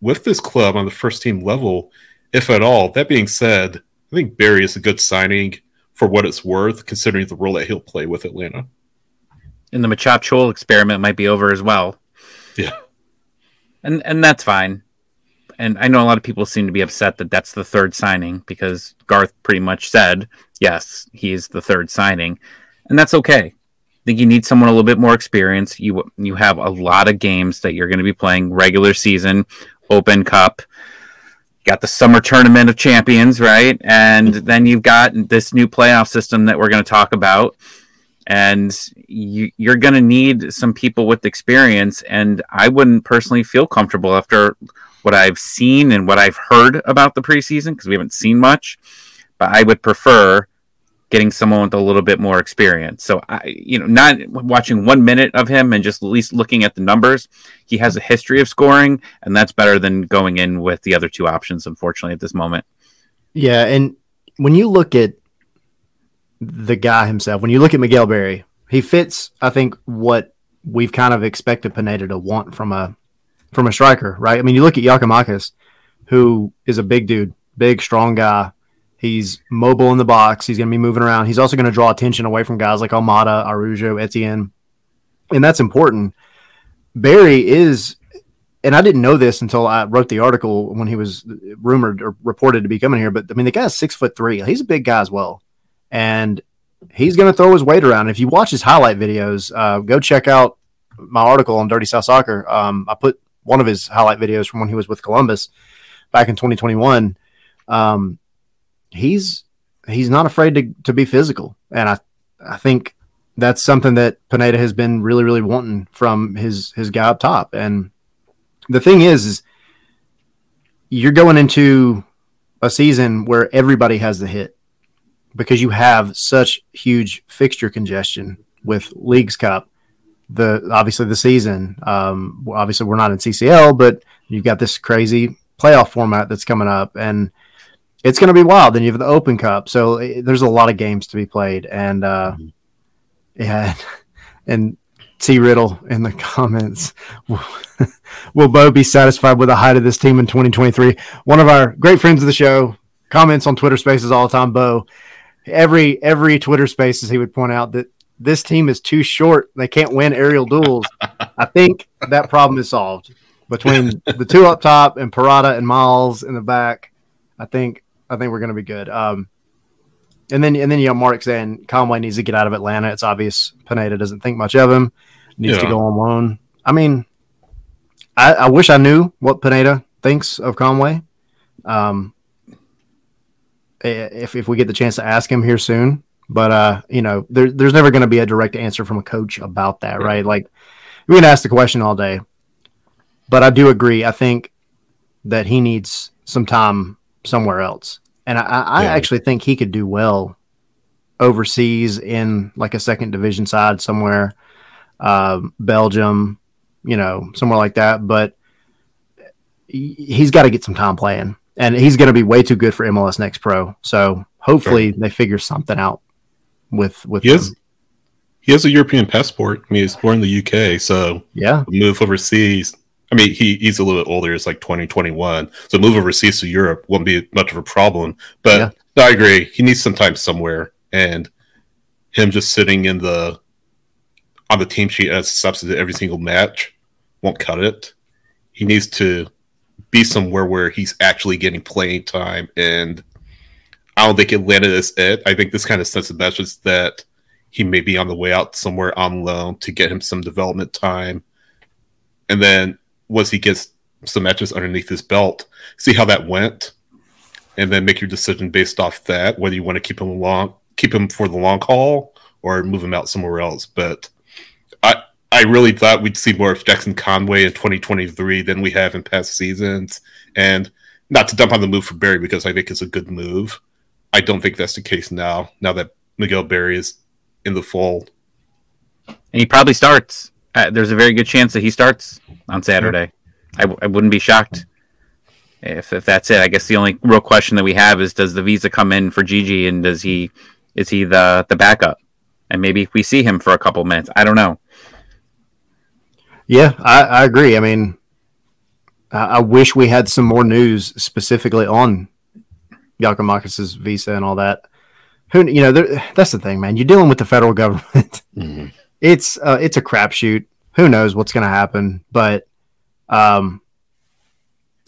with this club on the first team level, if at all. That being said, I think Barry is a good signing for what it's worth, considering the role that he'll play with Atlanta. And the Machop Chol experiment might be over as well. Yeah. And that's fine. And I know a lot of people seem to be upset that that's the third signing, because Garth pretty much said, yes, he is the third signing. And that's okay. I think you need someone a little bit more experienced. You have a lot of games that you're going to be playing, regular season, Open Cup. You got the summer tournament of champions, right? And then you've got this new playoff system that we're going to talk about. And you're going to need some people with experience. And I wouldn't personally feel comfortable after what I've seen and what I've heard about the preseason, because we haven't seen much. But I would prefer getting someone with a little bit more experience. So, not watching 1 minute of him and just at least looking at the numbers. He has a history of scoring, and that's better than going in with the other two options, unfortunately, at this moment. Yeah, and when you look at the guy himself, when you look at Miguel Barry, he fits, I think, what we've kind of expected Pineda to want from a striker, right? I mean, you look at Giakoumakis, who is a big dude, big, strong guy. He's mobile in the box. He's going to be moving around. He's also going to draw attention away from guys like Almada, Araujo, Etienne. And that's important. Barry is, and I didn't know this until I wrote the article when he was rumored or reported to be coming here, but I mean, the guy's 6'3". He's a big guy as well. And he's going to throw his weight around. If you watch his highlight videos, go check out my article on Dirty South Soccer. I put one of his highlight videos from when he was with Columbus back in 2021. He's not afraid to be physical. And I think that's something that Pineda has been really, really wanting from his guy up top. And the thing is you're going into a season where everybody has the hit because you have such huge fixture congestion with Leagues Cup, obviously the season. Obviously we're not in CCL, but you've got this crazy playoff format that's coming up, and it's going to be wild. Then you have the Open Cup. So there's a lot of games to be played. And yeah, and T. Riddle in the comments, will Bo be satisfied with the height of this team in 2023? One of our great friends of the show comments on Twitter Spaces all the time, Bo. Every Twitter Spaces, he would point out that this team is too short. They can't win aerial duels. I think that problem is solved between the two up top and Parada and Miles in the back. I think we're going to be good. And then you know, Mark saying Conway needs to get out of Atlanta. It's obvious Pineda doesn't think much of him. Needs to go on loan. I mean, I wish I knew what Pineda thinks of Conway. If we get the chance to ask him here soon, but there's never going to be a direct answer from a coach about that, right? Like we can ask the question all day, but I do agree. I think that he needs some time somewhere else. And I actually think he could do well overseas in like a second division side somewhere, Belgium, somewhere like that. But he's got to get some time playing, and he's going to be way too good for MLS Next Pro. So hopefully they figure something out with him. He has a European passport. I mean, he's born in the UK. So move overseas. I mean, he's a little bit older. It's like 2021. So move overseas to Europe won't be much of a problem. But no, I agree. He needs some time somewhere. And him just sitting on the team sheet as a substitute every single match won't cut it. He needs to be somewhere where he's actually getting playing time. And I don't think Atlanta is it. I think this kind of sends a message that he may be on the way out somewhere on loan to get him some development time. And then once he gets some matches underneath his belt, see how that went, and then make your decision based off that, whether you want to keep him for the long haul or move him out somewhere else. But I really thought we'd see more of Jackson Conway in 2023 than we have in past seasons. And not to dump on the move for Barry, because I think it's a good move. I don't think that's the case now that Miguel Barry is in the fold. And he probably starts. There's a very good chance that he starts on Saturday. I wouldn't be shocked. If that's it, I guess the only real question that we have is, does the visa come in for Gigi, and is he the backup? And maybe we see him for a couple minutes. I don't know. Yeah, I agree. I mean, I wish we had some more news specifically on Giakoumakis' visa and all that. That's the thing, man. You're dealing with the federal government. Mm-hmm. It's a crapshoot. Who knows what's going to happen? But I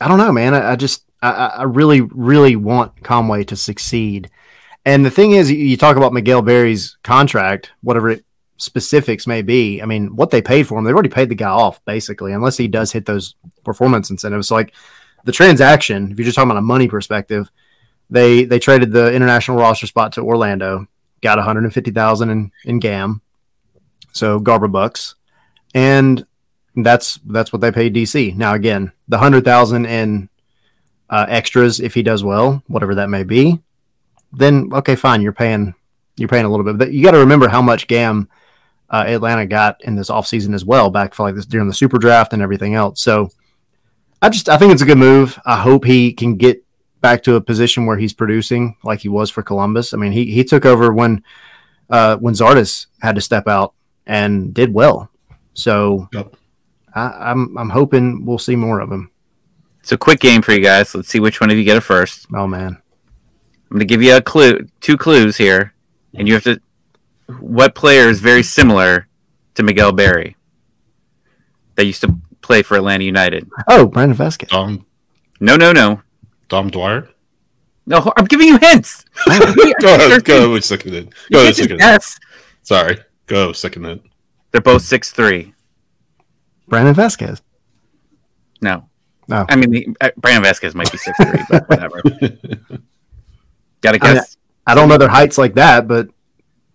don't know, man. I really, really want Conway to succeed. And the thing is, you talk about Miguel Berry's contract, whatever specifics may be. I mean, what they paid for him, they've already paid the guy off, basically, unless he does hit those performance incentives. So, like, the transaction, if you're just talking about a money perspective, they traded the international roster spot to Orlando, got $150,000 in GAM, so Garber bucks, and that's what they paid DC. Now, again, the $100,000 in extras if he does well, whatever that may be. Then okay, fine. You're paying a little bit, but you got to remember how much GAM Atlanta got in this offseason as well, back for like this during the super draft and everything else. So I think it's a good move. I hope he can get back to a position where he's producing like he was for Columbus. I mean, he took over when Zardes had to step out and did well. So yep. I'm hoping we'll see more of him. It's a quick game for you guys. Let's see which one of you get it first. Oh man. I'm going to give you a clue, 2 clues here, and you have to. What player is very similar to Miguel Berry that used to play for Atlanta United? Oh, Brandon Vasquez. No. Dom Dwyer. No, I'm giving you hints. Go second in. Go second in. Sorry, go second in. They're both 6'3". Brandon Vasquez. No. I mean, Brandon Vasquez might be 6'3", but whatever. Gotta guess. I don't know their heights like that, but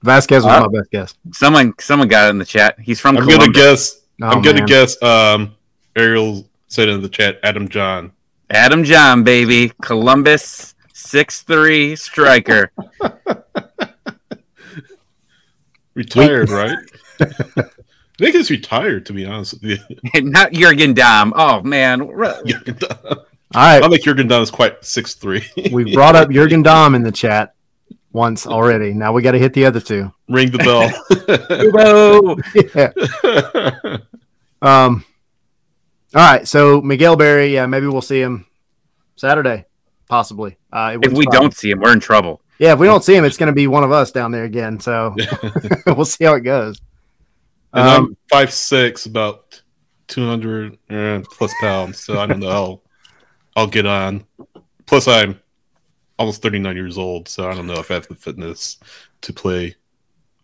Vasquez was my best guess. Someone got it in the chat. He's from Columbus. I'm gonna guess. Ariel said in the chat, Adam John. Adam John, baby, Columbus 6'3" striker. Retired, right? I think he's retired. To be honest with you, not Jurgen Damm. Oh man, Jurgen Damm. All right. I don't think Jurgen Damm is quite 6'3". We brought up Jurgen Damm in the chat once already. Now we got to hit the other 2. Ring the bell. Yeah. All right. So Miguel Berry, yeah, maybe we'll see him Saturday, possibly. If we don't see him, we're in trouble. Yeah, if we don't see him, it's going to be one of us down there again. So we'll see how it goes. And I'm 5'6", about 200 plus pounds. So I don't know how I'll get on. Plus, I'm almost 39 years old, so I don't know if I have the fitness to play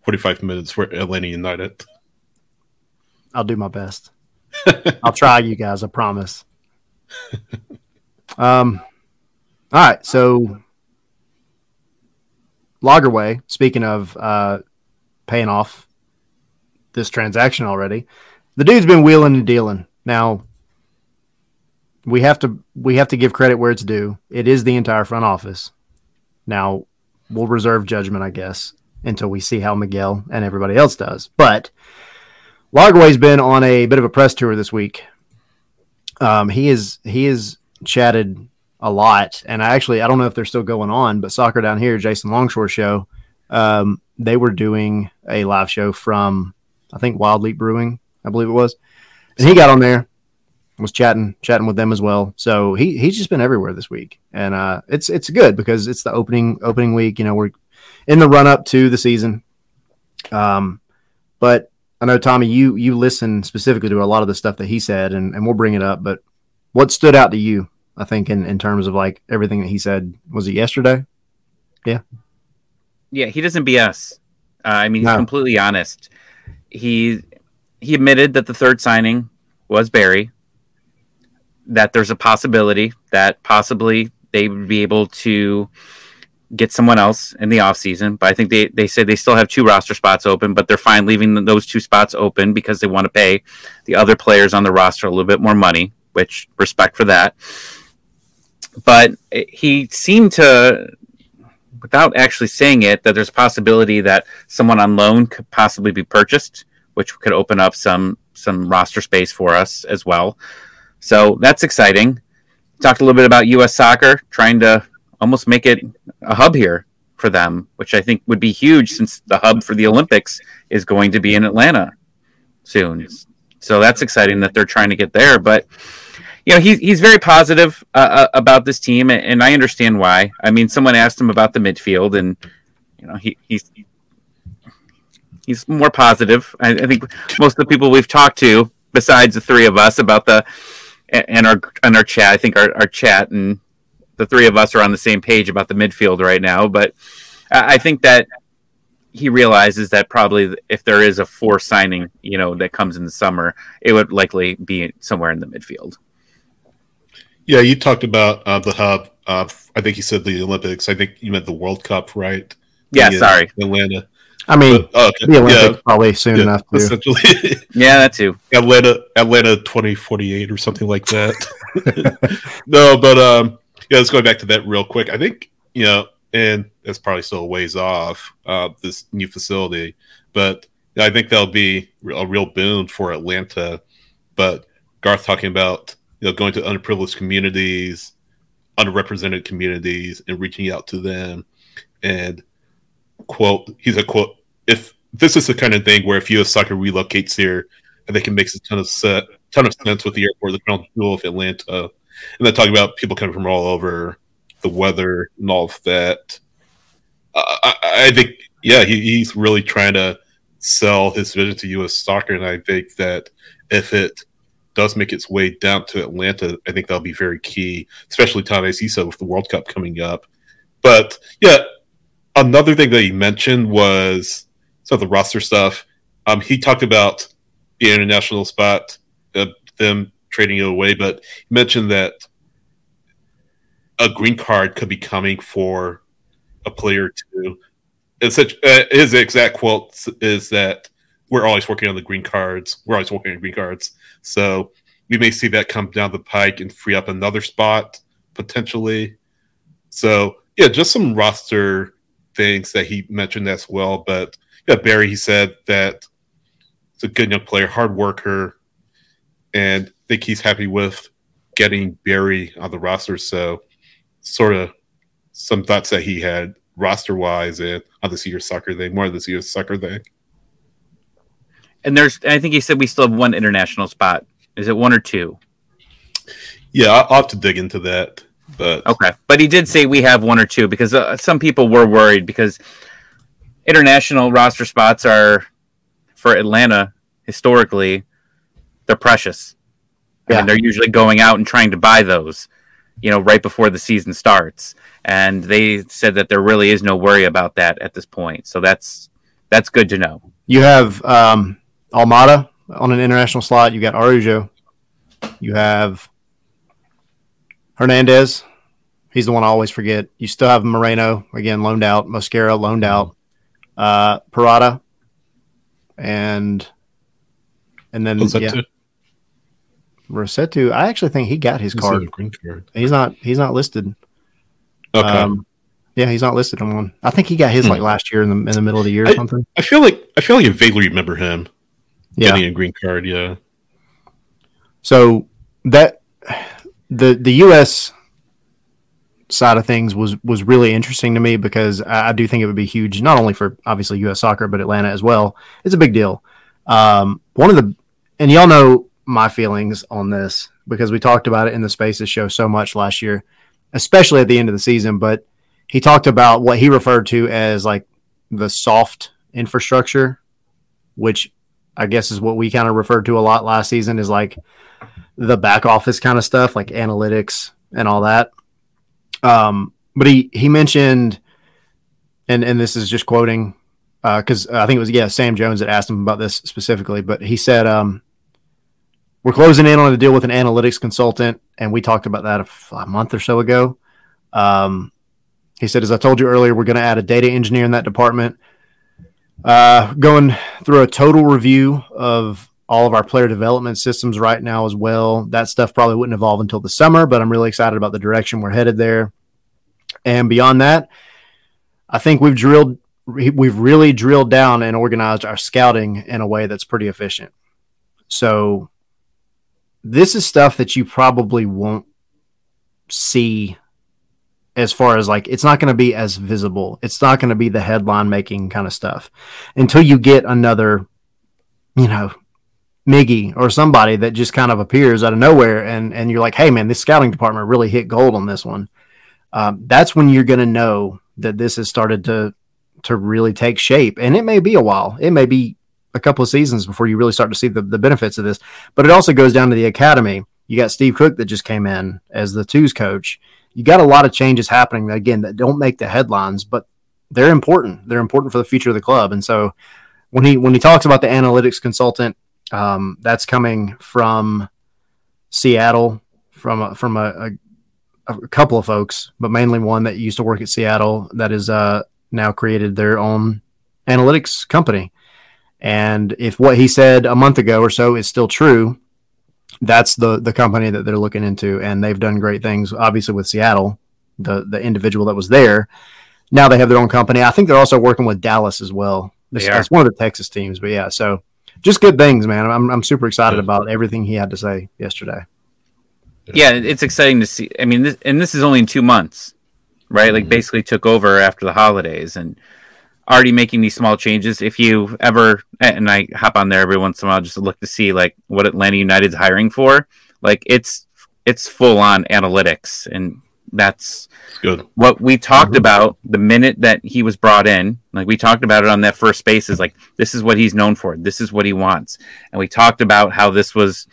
45 minutes for Atlanta United. I'll do my best. I'll try, you guys. I promise. All right. So, Lagerwey, speaking of paying off this transaction already, the dude's been wheeling and dealing. Now, we have to give credit where it's due. It is the entire front office. Now, we'll reserve judgment, I guess, until we see how Miguel and everybody else does. But Lagerwey's been on a bit of a press tour this week. He is chatted a lot, and I don't know if they're still going on, but Soccer Down Here, Jason Longshore show, they were doing a live show from I think Wild Leap Brewing, I believe it was, and he got on there. Was chatting with them as well. So he's just been everywhere this week, and it's good because it's the opening week. You know, we're in the run up to the season. But I know, Tommy, you listen specifically to a lot of the stuff that he said, and we'll bring it up. But what stood out to you? I think in terms of like everything that he said, was it yesterday? Yeah. He doesn't BS. I mean, he's completely honest. He admitted that the third signing was Berry. That there's a possibility that possibly they would be able to get someone else in the offseason. But I think they said they still have 2 roster spots open, but they're fine leaving those 2 spots open because they want to pay the other players on the roster a little bit more money, which respect for that. But he seemed to, without actually saying it, that there's a possibility that someone on loan could possibly be purchased, which could open up some roster space for us as well. So that's exciting. Talked a little bit about U.S. soccer, trying to almost make it a hub here for them, which I think would be huge since the hub for the Olympics is going to be in Atlanta soon. So that's exciting that they're trying to get there. But, you know, he's very positive about this team, and I understand why. I mean, someone asked him about the midfield, and, you know, he's more positive. I think most of the people we've talked to, besides the three of us, about the and our chat, I think our chat and the three of us are on the same page about the midfield right now. But I think that he realizes that probably if there is a forced signing, you know, that comes in the summer, it would likely be somewhere in the midfield. Yeah, you talked about the hub. I think you said the Olympics. I think you meant the World Cup, right? Yeah, sorry. Atlanta. I mean, okay. The Olympics probably soon enough, too. Essentially. Yeah, that too. Atlanta 2048 or something like that. No, but yeah, let's go back to that real quick. I think, you know, and that's probably still a ways off, this new facility, but I think that'll be a real boon for Atlanta. But Garth talking about, you know, going to underprivileged communities, underrepresented communities, and reaching out to them. And quote, he's a quote, if this is the kind of thing where if U.S. Soccer relocates here, I think it makes a ton of sense with the airport, the crown jewel of Atlanta. And then talking about people coming from all over, the weather and all of that. I think, yeah, he's really trying to sell his vision to U.S. Soccer, and I think that if it does make its way down to Atlanta, I think that'll be very key, especially Tom Acesa with the World Cup coming up. But, yeah, another thing that he mentioned was some of the roster stuff. He talked about the international spot, them trading it away, but he mentioned that a green card could be coming for a player too. And such, his exact quote is that we're always working on the green cards. So we may see that come down the pike and free up another spot potentially. So, yeah, just some roster things that he mentioned as well. But, yeah, Barry, he said that he's a good young player, hard worker, and I think he's happy with getting Barry on the roster. So sort of some thoughts that he had roster-wise and on this year's soccer thing, more of this year's soccer thing. And I think he said we still have one international spot. Is it one or two? Yeah, I'll have to dig into that. But okay, but he did say we have one or two because some people were worried because international roster spots are, for Atlanta, historically, they're precious. Yeah. And they're usually going out and trying to buy those, you know, right before the season starts. And they said that there really is no worry about that at this point. So that's good to know. You have Almada on an international slot. You got Araujo. You have Hernandez. He's the one I always forget. You still have Moreno, again, loaned out. Mosquera, loaned out. Parada. And then, Rosetu, I actually think he got his card. He's not listed. Okay. Yeah, he's not listed on one. I think he got his like last year in the middle of the year or something. I feel like you vaguely remember him. Yeah. Getting a green card. Yeah. So that the U.S. side of things was really interesting to me because I do think it would be huge, not only for obviously U.S. soccer but Atlanta as well. It's a big deal. And y'all know my feelings on this because we talked about it in the Spaces show so much last year, especially at the end of the season. But he talked about what he referred to as like the soft infrastructure, which I guess is what we kind of referred to a lot last season, is like the back office kind of stuff, like analytics and all that. But he mentioned, and this is just quoting, because I think it was Sam Jones that asked him about this specifically, but he said, we're closing in on a deal with an analytics consultant, and we talked about that a month or so ago. He said, as I told you earlier, we're going to add a data engineer in that department. Going through a total review of all of our player development systems right now as well. That stuff probably wouldn't evolve until the summer, but I'm really excited about the direction we're headed there. And beyond that, I think we've really drilled down and organized our scouting in a way that's pretty efficient. So this is stuff that you probably won't see as far as like, it's not going to be as visible. It's not going to be the headline making kind of stuff until you get another, you know, Miggy or somebody that just kind of appears out of nowhere. And you're like, hey man, this scouting department really hit gold on this one. That's when you're going to know that this has started to really take shape. And it may be a while. It may be a couple of seasons before you really start to see the benefits of this, but it also goes down to the academy. You got Steve Cook that just came in as the twos coach. You got a lot of changes happening again that don't make the headlines, but they're important. They're important for the future of the club. And so when he talks about the analytics consultant, that's coming from Seattle, from a couple of folks, but mainly one that used to work at Seattle that is now created their own analytics company. And if what he said a month ago or so is still true, that's the company that they're looking into, and they've done great things, obviously, with Seattle, the individual that was there. Now they have their own company. I think they're also working with Dallas as well. That's one of the Texas teams, but yeah, so just good things, man. I'm super excited about everything he had to say yesterday. Yeah, it's exciting to see. I mean, this is only in 2 months, right? Like, basically took over after the holidays and already making these small changes. If you ever, and I hop on there every once in a while just to look to see like what Atlanta United's hiring for, like it's full on analytics, and that's good. What we talked about the minute that he was brought in, like we talked about it on that first space, is like, this is what he's known for. This is what he wants. And we talked about how this was,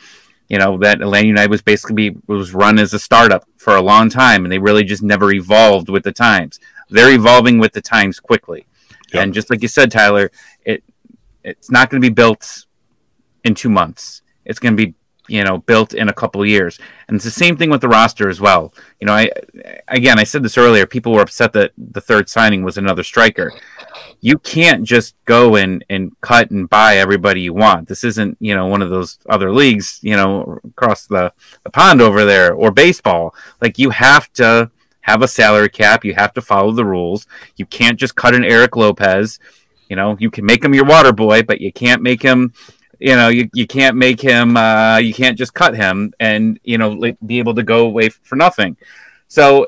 you know, that Atlanta United was basically was run as a startup for a long time, and they really just never evolved with the times. They're evolving with the times quickly. Yep. And just like you said, Tyler, it's not going to be built in 2 months. It's going to be, you know, built in a couple of years. And it's the same thing with the roster as well. You know, I said this earlier, people were upset that the third signing was another striker. You can't just go and cut and buy everybody you want. This isn't, you know, one of those other leagues, you know, across the pond over there, or baseball. Like, you have to have a salary cap. You have to follow the rules. You can't just cut an Eric Lopez. You know, you can make him your water boy, but you can't make him, you know, you can't make him, you can't just cut him and, you know, be able to go away for nothing. So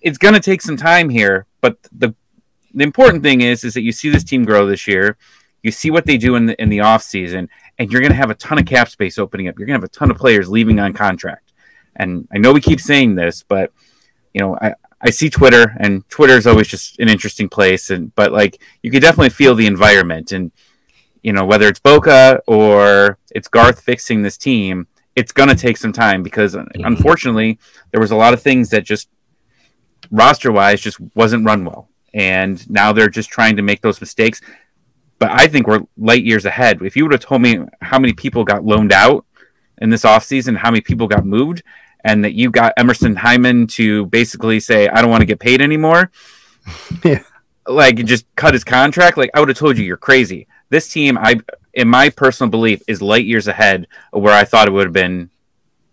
it's going to take some time here, but the important thing is that you see this team grow this year. You see what they do in the off season, and you're going to have a ton of cap space opening up. You're going to have a ton of players leaving on contract. And I know we keep saying this, but you know, I see Twitter, and Twitter is always just an interesting place. But like, you could definitely feel the environment, and you know, whether it's Boca or it's Garth fixing this team, it's going to take some time, because unfortunately there was a lot of things that just roster wise just wasn't run well. And now they're just trying to make those mistakes. But I think we're light years ahead. If you would have told me how many people got loaned out in this offseason, how many people got moved, and that you got Emerson Hyman to basically say, I don't want to get paid anymore. Yeah. Like, just cut his contract. Like, I would have told you, you're crazy. This team, in my personal belief, is light years ahead of where I thought it would have been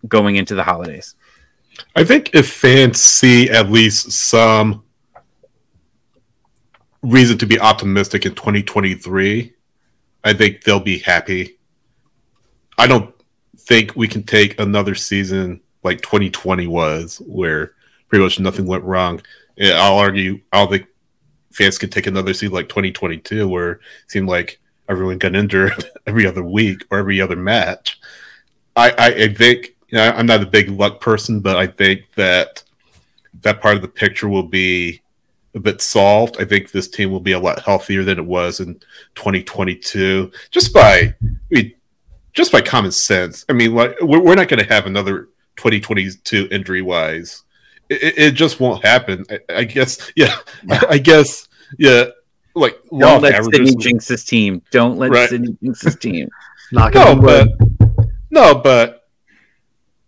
going into the holidays. I think if fans see at least some reason to be optimistic in 2023, I think they'll be happy. I don't think we can take another season like 2020 was, where pretty much nothing went wrong. I'll argue, I don't think fans could take another season like 2022, where it seemed like everyone got injured every other week or every other match. I think, you know, I'm not a big luck person, but I think that part of the picture will be a bit solved. I think this team will be a lot healthier than it was in 2022, just by common sense. I mean, like, we're not going to have another 2022 injury-wise. It just won't happen. I guess. Yeah. I guess. Yeah. Like, don't let Sydney jinx this team. Don't let Sydney jinx this team. No, but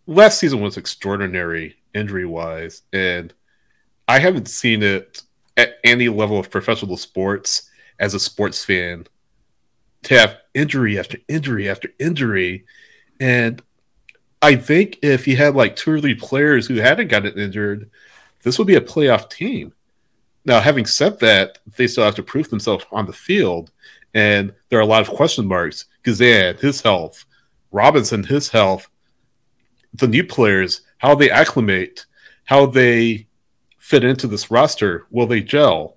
last season was extraordinary injury-wise, and I haven't seen it at any level of professional sports as a sports fan to have injury after injury after injury. And I think if you had like two or three players who hadn't gotten injured, this would be a playoff team. Now, having said that, they still have to prove themselves on the field, and there are a lot of question marks. Guzan, his health, Robinson, his health, the new players, how they acclimate, how they fit into this roster. Will they gel?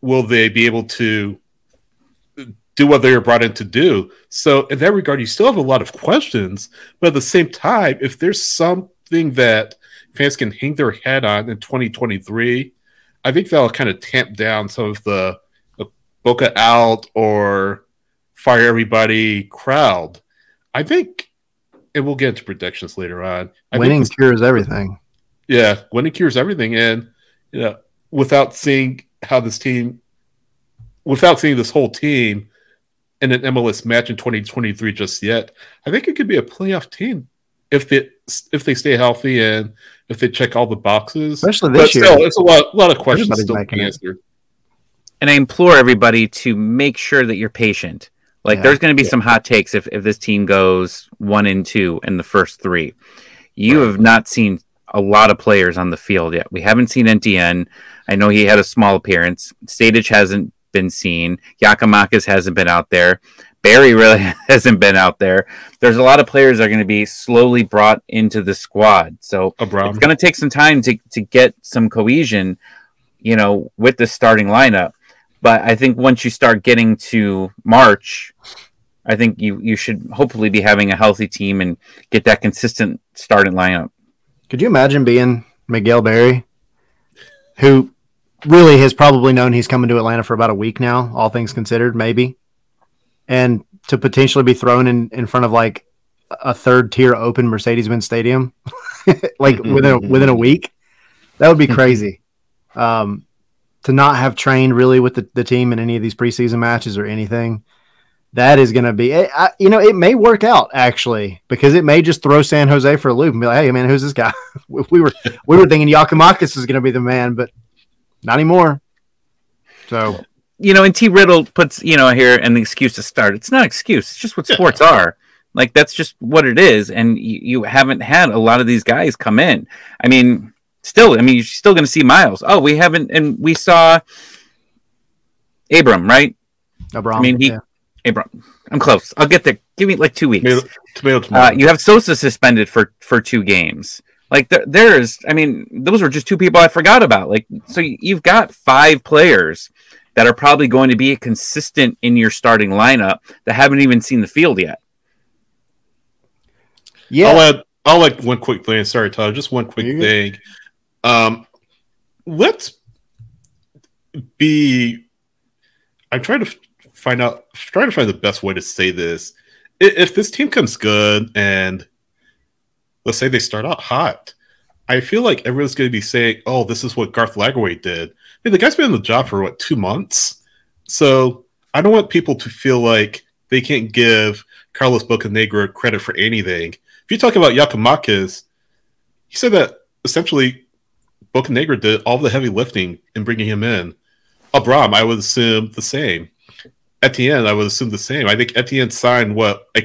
Will they be able to do what they are brought in to do? So in that regard, you still have a lot of questions, but at the same time, if there's something that fans can hang their head on in 2023, I think that'll kind of tamp down some of the Boca out or fire everybody crowd. I think, and we'll get into predictions later on. Winning cures everything. Yeah, winning cures everything. And you know, without seeing this whole team in an MLS match in 2023 just yet, I think it could be a playoff team if they stay healthy and if they check all the boxes. Especially this year. Still, it's a lot of questions still to be answered. And I implore everybody to make sure that you're patient. Like, there's going to be some hot takes if this team goes 1-2 in the first three. You have not seen a lot of players on the field yet. We haven't seen Etienne. I know he had a small appearance. Stadic hasn't been seen. Giakoumakis hasn't been out there. Barry really hasn't been out there. There's a lot of players that are going to be slowly brought into the squad. So it's going to take some time to get some cohesion, you know, with the starting lineup. But I think once you start getting to March, I think you should hopefully be having a healthy team and get that consistent starting lineup. Could you imagine being Miguel Barry, who really has probably known he's coming to Atlanta for about a week now, all things considered, maybe, and to potentially be thrown in front of like a third-tier open Mercedes-Benz Stadium, like within a week? That would be crazy. To not have trained really with the team in any of these preseason matches or anything, that is going to be, it may work out actually, because it may just throw San Jose for a loop and be like, hey man, who's this guy? we were thinking Giakoumakis is going to be the man, but not anymore. So, you know, and T Riddle puts, you know, here an excuse to start. It's not an excuse. It's just what sports are. Like, that's just what it is. And you haven't had a lot of these guys come in. I mean, you're still going to see Miles. Oh, we haven't, and we saw Abram, right? Abram. I mean, Abram. I'm close. I'll get there. Give me like 2 weeks. Tomato. You have Sosa suspended for 2 games. Like, there's, I mean, those were just 2 people I forgot about. Like, so you've got 5 players that are probably going to be consistent in your starting lineup that haven't even seen the field yet. Yeah. I'll add one quick thing. Sorry, Todd. Just one quick thing. I'm trying to find the best way to say this. If this team comes good and let's say they start out hot, I feel like everyone's going to be saying, oh, this is what Garth Lagerwey did. I mean, the guy's been on the job for, 2 months? So I don't want people to feel like they can't give Carlos Bocanegra credit for anything. If you talk about Giakoumakis, he said that essentially Bocanegra did all the heavy lifting in bringing him in. Abram, I would assume the same. Etienne, I would assume the same. I think Etienne signed,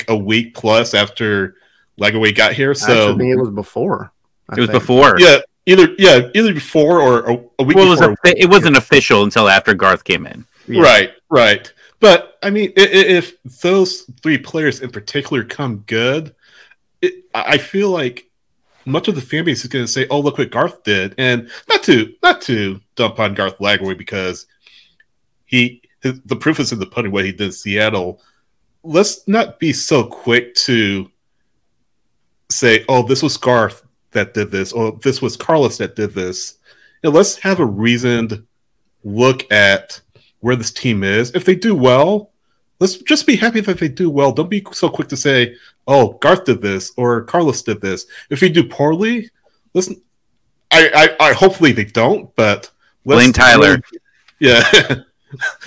a week plus after Lagerwey got here? So I think it was before. Before. Either before or a week before. It wasn't official until after Garth came in. Yeah. Right. But, I mean, if those 3 players in particular come good, I feel like much of the fan base is going to say, "Oh, look what Garth did," and not to dump on Garth Lagerwey, because the proof is in the pudding what he did in Seattle. Let's not be so quick to say, "Oh, this was Garth that did this," or "This was Carlos that did this." You know, let's have a reasoned look at where this team is. If they do well, let's just be happy that they do well. Don't be so quick to say, oh, Garth did this or Carlos did this. If you do poorly, listen, I hopefully they don't, but blame Tyler. Yeah.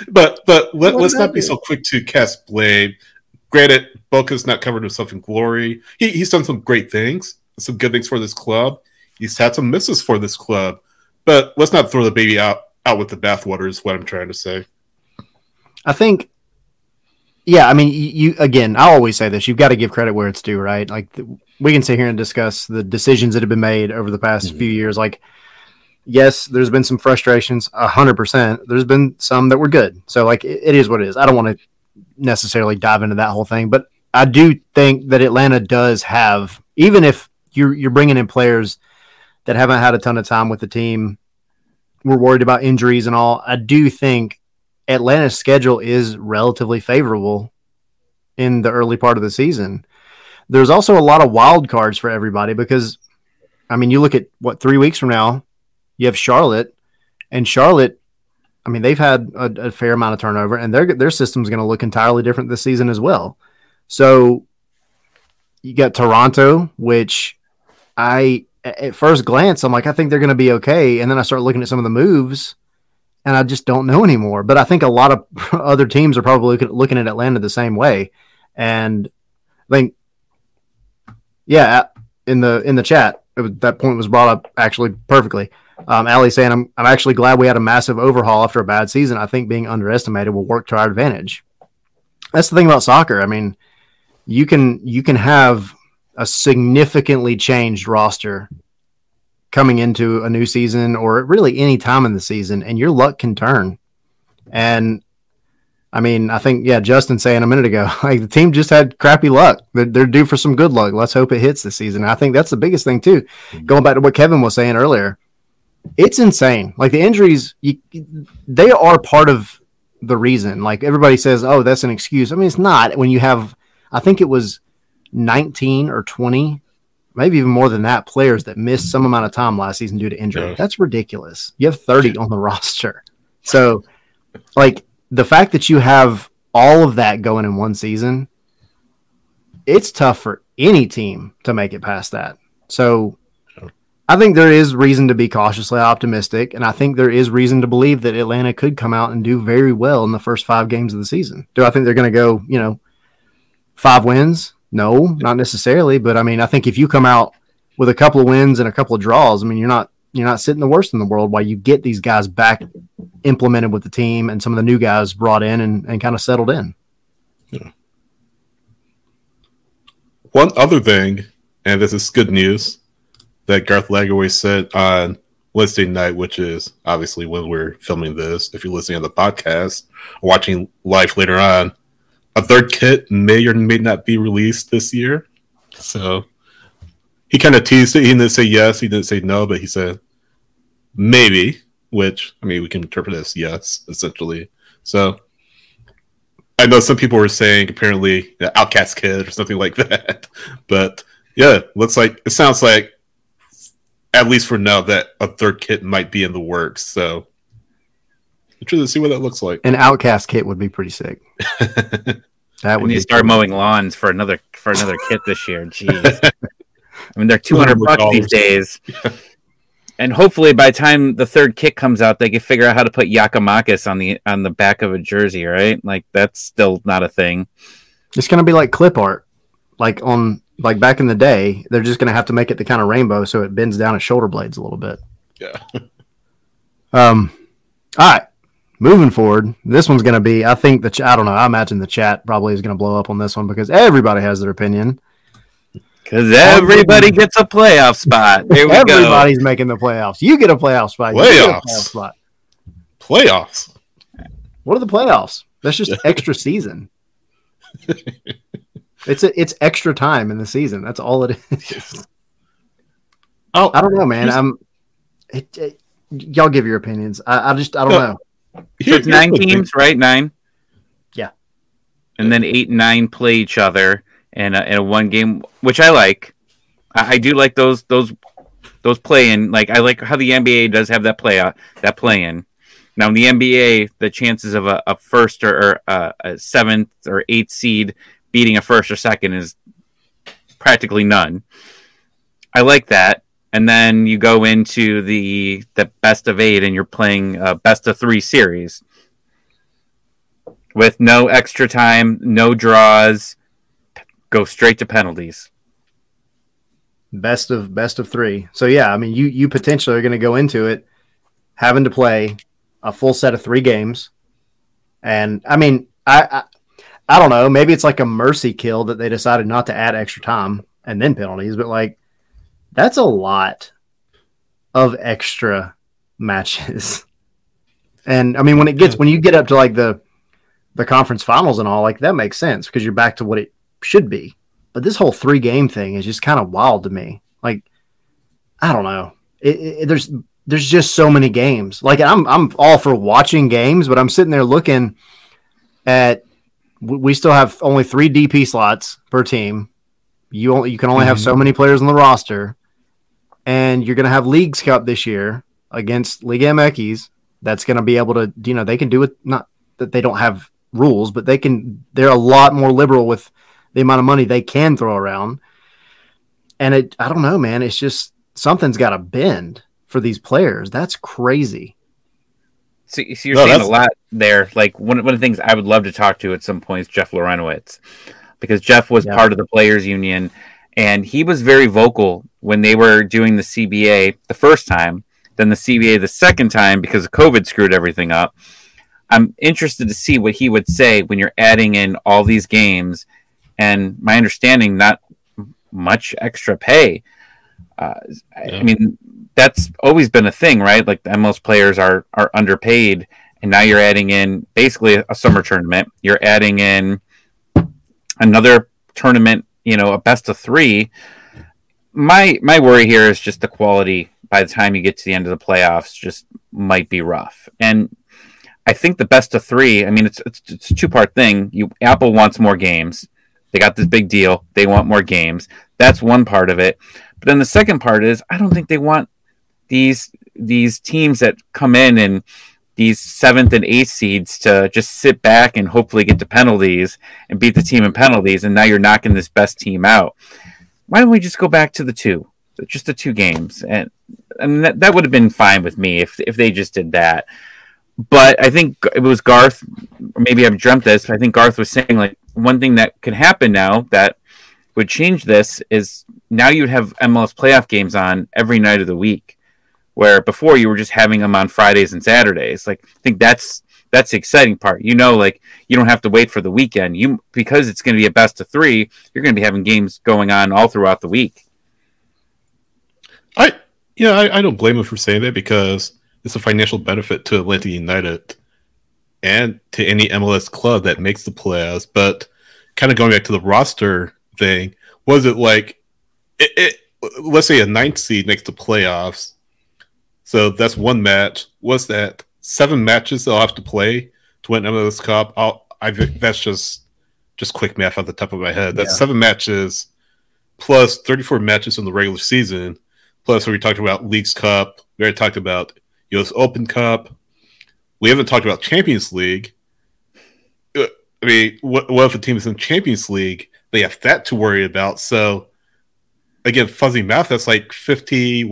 but let's not be so quick to cast blame. Granted, Boca's not covered himself in glory. He's done some great things, some good things for this club. He's had some misses for this club. But let's not throw the baby out with the bathwater is what I'm trying to say. I think I always say this, you've got to give credit where it's due, right? Like, we can sit here and discuss the decisions that have been made over the past few years. Like, yes, there's been some frustrations, 100%. There's been some that were good. So, like, it is what it is. I don't want to necessarily dive into that whole thing, but I do think that Atlanta does have, even if you're bringing in players that haven't had a ton of time with the team. We're worried about injuries and all. I do think Atlanta's schedule is relatively favorable in the early part of the season. There's also a lot of wild cards for everybody because, I mean, you look at, 3 weeks from now, you have Charlotte. And Charlotte, I mean, they've had a fair amount of turnover, and their system's going to look entirely different this season as well. So you got Toronto, which at first glance, I'm like, I think they're going to be okay. And then I start looking at some of the moves, and I just don't know anymore. But I think a lot of other teams are probably looking at Atlanta the same way. And I think, yeah, in the chat, that point was brought up actually perfectly. Allie saying, I'm actually glad we had a massive overhaul after a bad season. I think being underestimated will work to our advantage. That's the thing about soccer. I mean, you can have a significantly changed roster coming into a new season or really any time in the season, and your luck can turn. And I mean, I think, yeah, Justin saying a minute ago, like the team just had crappy luck. They're due for some good luck. Let's hope it hits this season. And I think that's the biggest thing too. Going back to what Kevin was saying earlier, it's insane. Like the injuries, they are part of the reason. Like everybody says, oh, that's an excuse. I mean, it's not. When you have, I think it was 19 or 20, maybe even more than that, players that missed some amount of time last season due to injury. Yeah. That's ridiculous. You have 30 on the roster. So like the fact that you have all of that going in one season, it's tough for any team to make it past that. So I think there is reason to be cautiously optimistic, and I think there is reason to believe that Atlanta could come out and do very well in the first 5 games of the season. Do I think they're going to go, 5 wins? No, not necessarily, but I mean, I think if you come out with a couple of wins and a couple of draws, I mean, you're not sitting the worst in the world while you get these guys back implemented with the team and some of the new guys brought in and kind of settled in. Yeah. One other thing, and this is good news, that Garth Lagaway said on Wednesday night, which is obviously when we're filming this. If you're listening on the podcast or watching live later on, a third kit may or may not be released this year. So he kind of teased it. He didn't say yes. He didn't say no, but he said maybe, which, I mean, we can interpret as yes, essentially. So I know some people were saying apparently the Outcast Kid or something like that. But yeah, it sounds like, at least for now, that a third kit might be in the works. So I'm trying to see what that looks like. An Outcast kit would be pretty sick. That would be start mowing lawns for another kit this year. Jeez. I mean, they're $200 these days. Yeah. And hopefully by the time the third kit comes out, they can figure out how to put Giakoumakis on the back of a jersey, right? Like that's still not a thing. It's gonna be like clip art. Like back in the day, they're just going to have to make it the kind of rainbow so it bends down at shoulder blades a little bit. Yeah. All right. Moving forward, this one's going to be, I think, I don't know. I imagine the chat probably is going to blow up on this one because everybody has their opinion. Because everybody gets a playoff spot. There we go. Everybody's making the playoffs. You get a playoff spot. Playoffs. What are the playoffs? That's just extra season. It's extra time in the season. That's all it is. Oh, I don't know, man. Y'all give your opinions. I don't know. So it's 9 teams, right? 9. Yeah. And then 8 and 9 play each other in a one game, which I like. I do like those play in. Like I like how the NBA does have that play in. Now in the NBA, the chances of a first or a 7th or 8th seed beating a first or second is practically none. I like that. And then you go into the best of 8 and you're playing a best of 3 series with no extra time, no draws, go straight to penalties. Best of 3. So yeah, I mean, you potentially are going to go into it having to play a full set of 3 games. And I mean, I don't know. Maybe it's like a mercy kill that they decided not to add extra time and then penalties, but like that's a lot of extra matches. And I mean, when you get up to like the conference finals and all, like that makes sense because you're back to what it should be. But this whole 3 game thing is just kind of wild to me. Like, I don't know. there's just so many games. Like I'm all for watching games, but I'm sitting there looking at, we still have only 3 DP slots per team. You can only have so many players on the roster, and you're going to have Leagues Cup this year against Liga MX. That's going to be able to, they can do it. Not that they don't have rules, but they're a lot more liberal with the amount of money they can throw around. And I don't know, man, it's just, something's got to bend for these players. That's crazy. So you're seeing a lot there. Like one of the things I would love to talk to at some point is Jeff Lorenowitz, because Jeff was part of the players union, and he was very vocal when they were doing the CBA the first time, then the CBA the second time because COVID screwed everything up. I'm interested to see what he would say when you're adding in all these games and, my understanding, not much extra pay. I mean, that's always been a thing, right? Like, most players are underpaid, and now you're adding in basically a summer tournament. You're adding in another tournament, a best of 3. My worry here is just the quality by the time you get to the end of the playoffs just might be rough. And I think the best of 3, I mean, it's a 2-part thing. Apple wants more games. They got this big deal. They want more games. That's one part of it. But then the second part is, I don't think they want these teams that come in and these 7th and 8th seeds to just sit back and hopefully get to penalties and beat the team in penalties. And now you're knocking this best team out. Why don't we just go back to just the 2 games? And that would have been fine with me if they just did that. But I think it was Garth, or maybe I've dreamt this, but I think Garth was saying, like, one thing that could happen now that would change this is, now you'd have MLS playoff games on every night of the week, where before you were just having them on Fridays and Saturdays. Like, I think that's the exciting part. Like, you don't have to wait for the weekend. Because it's going to be a best of 3, you're going to be having games going on all throughout the week. I don't blame him for saying that, because it's a financial benefit to Atlanta United and to any MLS club that makes the playoffs. But kind of going back to the roster thing, was it like, let's say a 9th seed makes the playoffs, so that's one match. What's that? 7 matches they'll have to play to win MLS Cup. That's just quick math off the top of my head. That's 7 matches plus 34 matches in the regular season. Plus, we talked about Leagues Cup. We already talked about U.S. Open Cup. We haven't talked about Champions League. I mean, what if a team is in Champions League? They have that to worry about. So, again, fuzzy math, that's like 60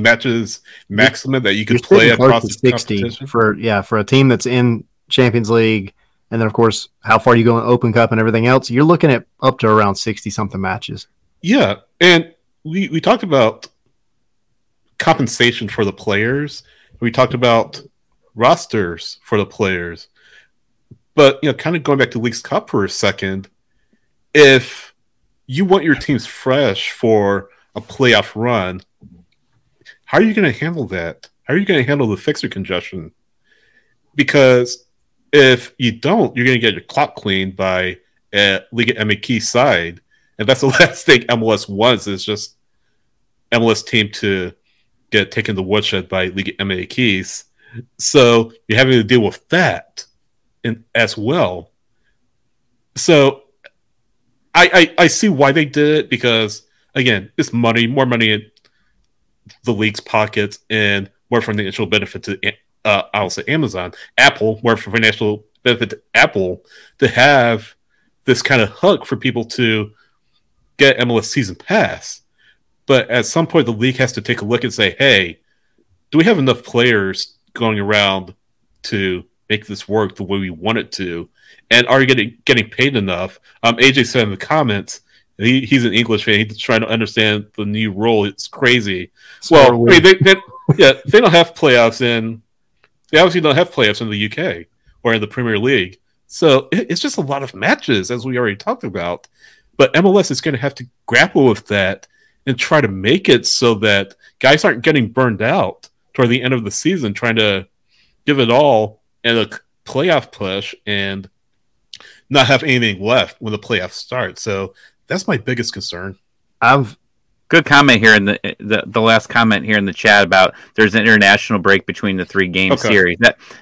matches maximum that you could play across the 60 for a team that's in Champions League. And then, of course, how far you go in Open Cup and everything else, you're looking at up to around 60-something matches. Yeah, and we talked about compensation for the players. We talked about rosters for the players. But, kind of going back to Leagues Cup for a second, if you want your teams fresh for a playoff run, how are you going to handle that? How are you going to handle the fixture congestion? Because if you don't, you're going to get your clock cleaned by Liga MX side. And that's the last thing MLS wants, is just MLS team to get taken to woodshed by Liga MX. So you're having to deal with that as well. So I see why they did it, because, again, it's money, more money in the league's pockets, and more financial benefit to, I'll say, Amazon, Apple, more financial benefit to Apple to have this kind of hook for people to get MLS Season Pass. But at some point, the league has to take a look and say, hey, do we have enough players going around to make this work the way we want it to? And are you getting paid enough? AJ said in the comments, he's an English fan. He's trying to understand the new rule. It's crazy. Well, I mean, they don't have playoffs in. They obviously don't have playoffs in the UK or in the Premier League. So it's just a lot of matches, as we already talked about. But MLS is going to have to grapple with that and try to make it so that guys aren't getting burned out toward the end of the season, trying to give it all in a playoff push and not have anything left when the playoffs start. So that's my biggest concern. I've Good comment here in the last comment here in the chat about there's an international break between the three game series.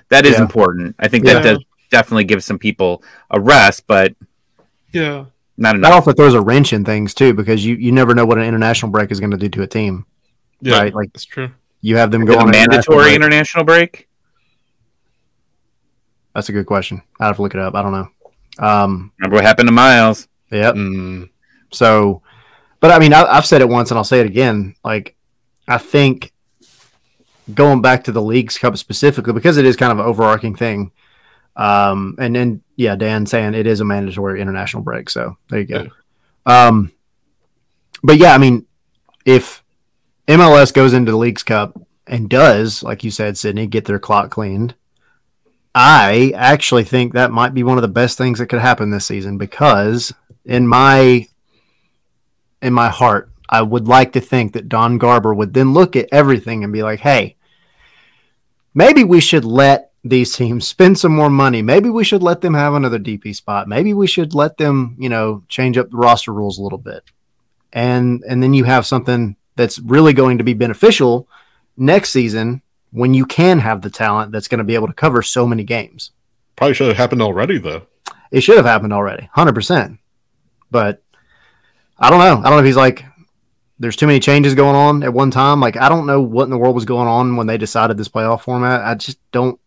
That is important. I think that does definitely give some people a rest, but not enough. That also throws a wrench in things too, because you never know what an international break is going to do to a team. Yeah, right? Like, that's true. You have them go on a mandatory international break. That's a good question. I have to look it up. I don't know. Remember what happened to Miles? Yep. Mm. So. But, I mean, I've said it once, and I'll say it again. Like, I think going back to the League's Cup specifically, because it is kind of an overarching thing, and then, Dan saying it is a mandatory international break. So, there you go. Yeah. But, I mean, if MLS goes into the League's Cup and does, like you said, Sydney, get their clock cleaned, I actually think that might be one of the best things that could happen this season, because in my heart, I would like to think that Don Garber would then look at everything and be like, hey, maybe we should let these teams spend some more money. Maybe we should let them have another DP spot. Maybe we should let them, change up the roster rules a little bit. And then you have something that's really going to be beneficial next season when you can have the talent that's going to be able to cover so many games. Probably should have happened already, though. It should have happened already, 100%. But I don't know. I don't know if he's like, there's too many changes going on at one time. Like, I don't know what in the world was going on when they decided this playoff format. I just don't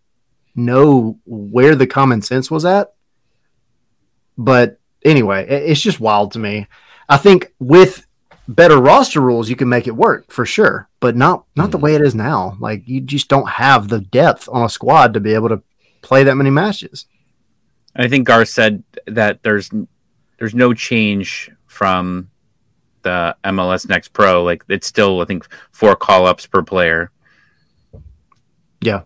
know where the common sense was at. But anyway, it's just wild to me. I think with better roster rules, you can make it work for sure, but not the way it is now. Like, you just don't have the depth on a squad to be able to play that many matches. I think Gar said that there's no change from the MLS Next Pro. Like, it's still, I think, 4 call-ups per player. Yeah.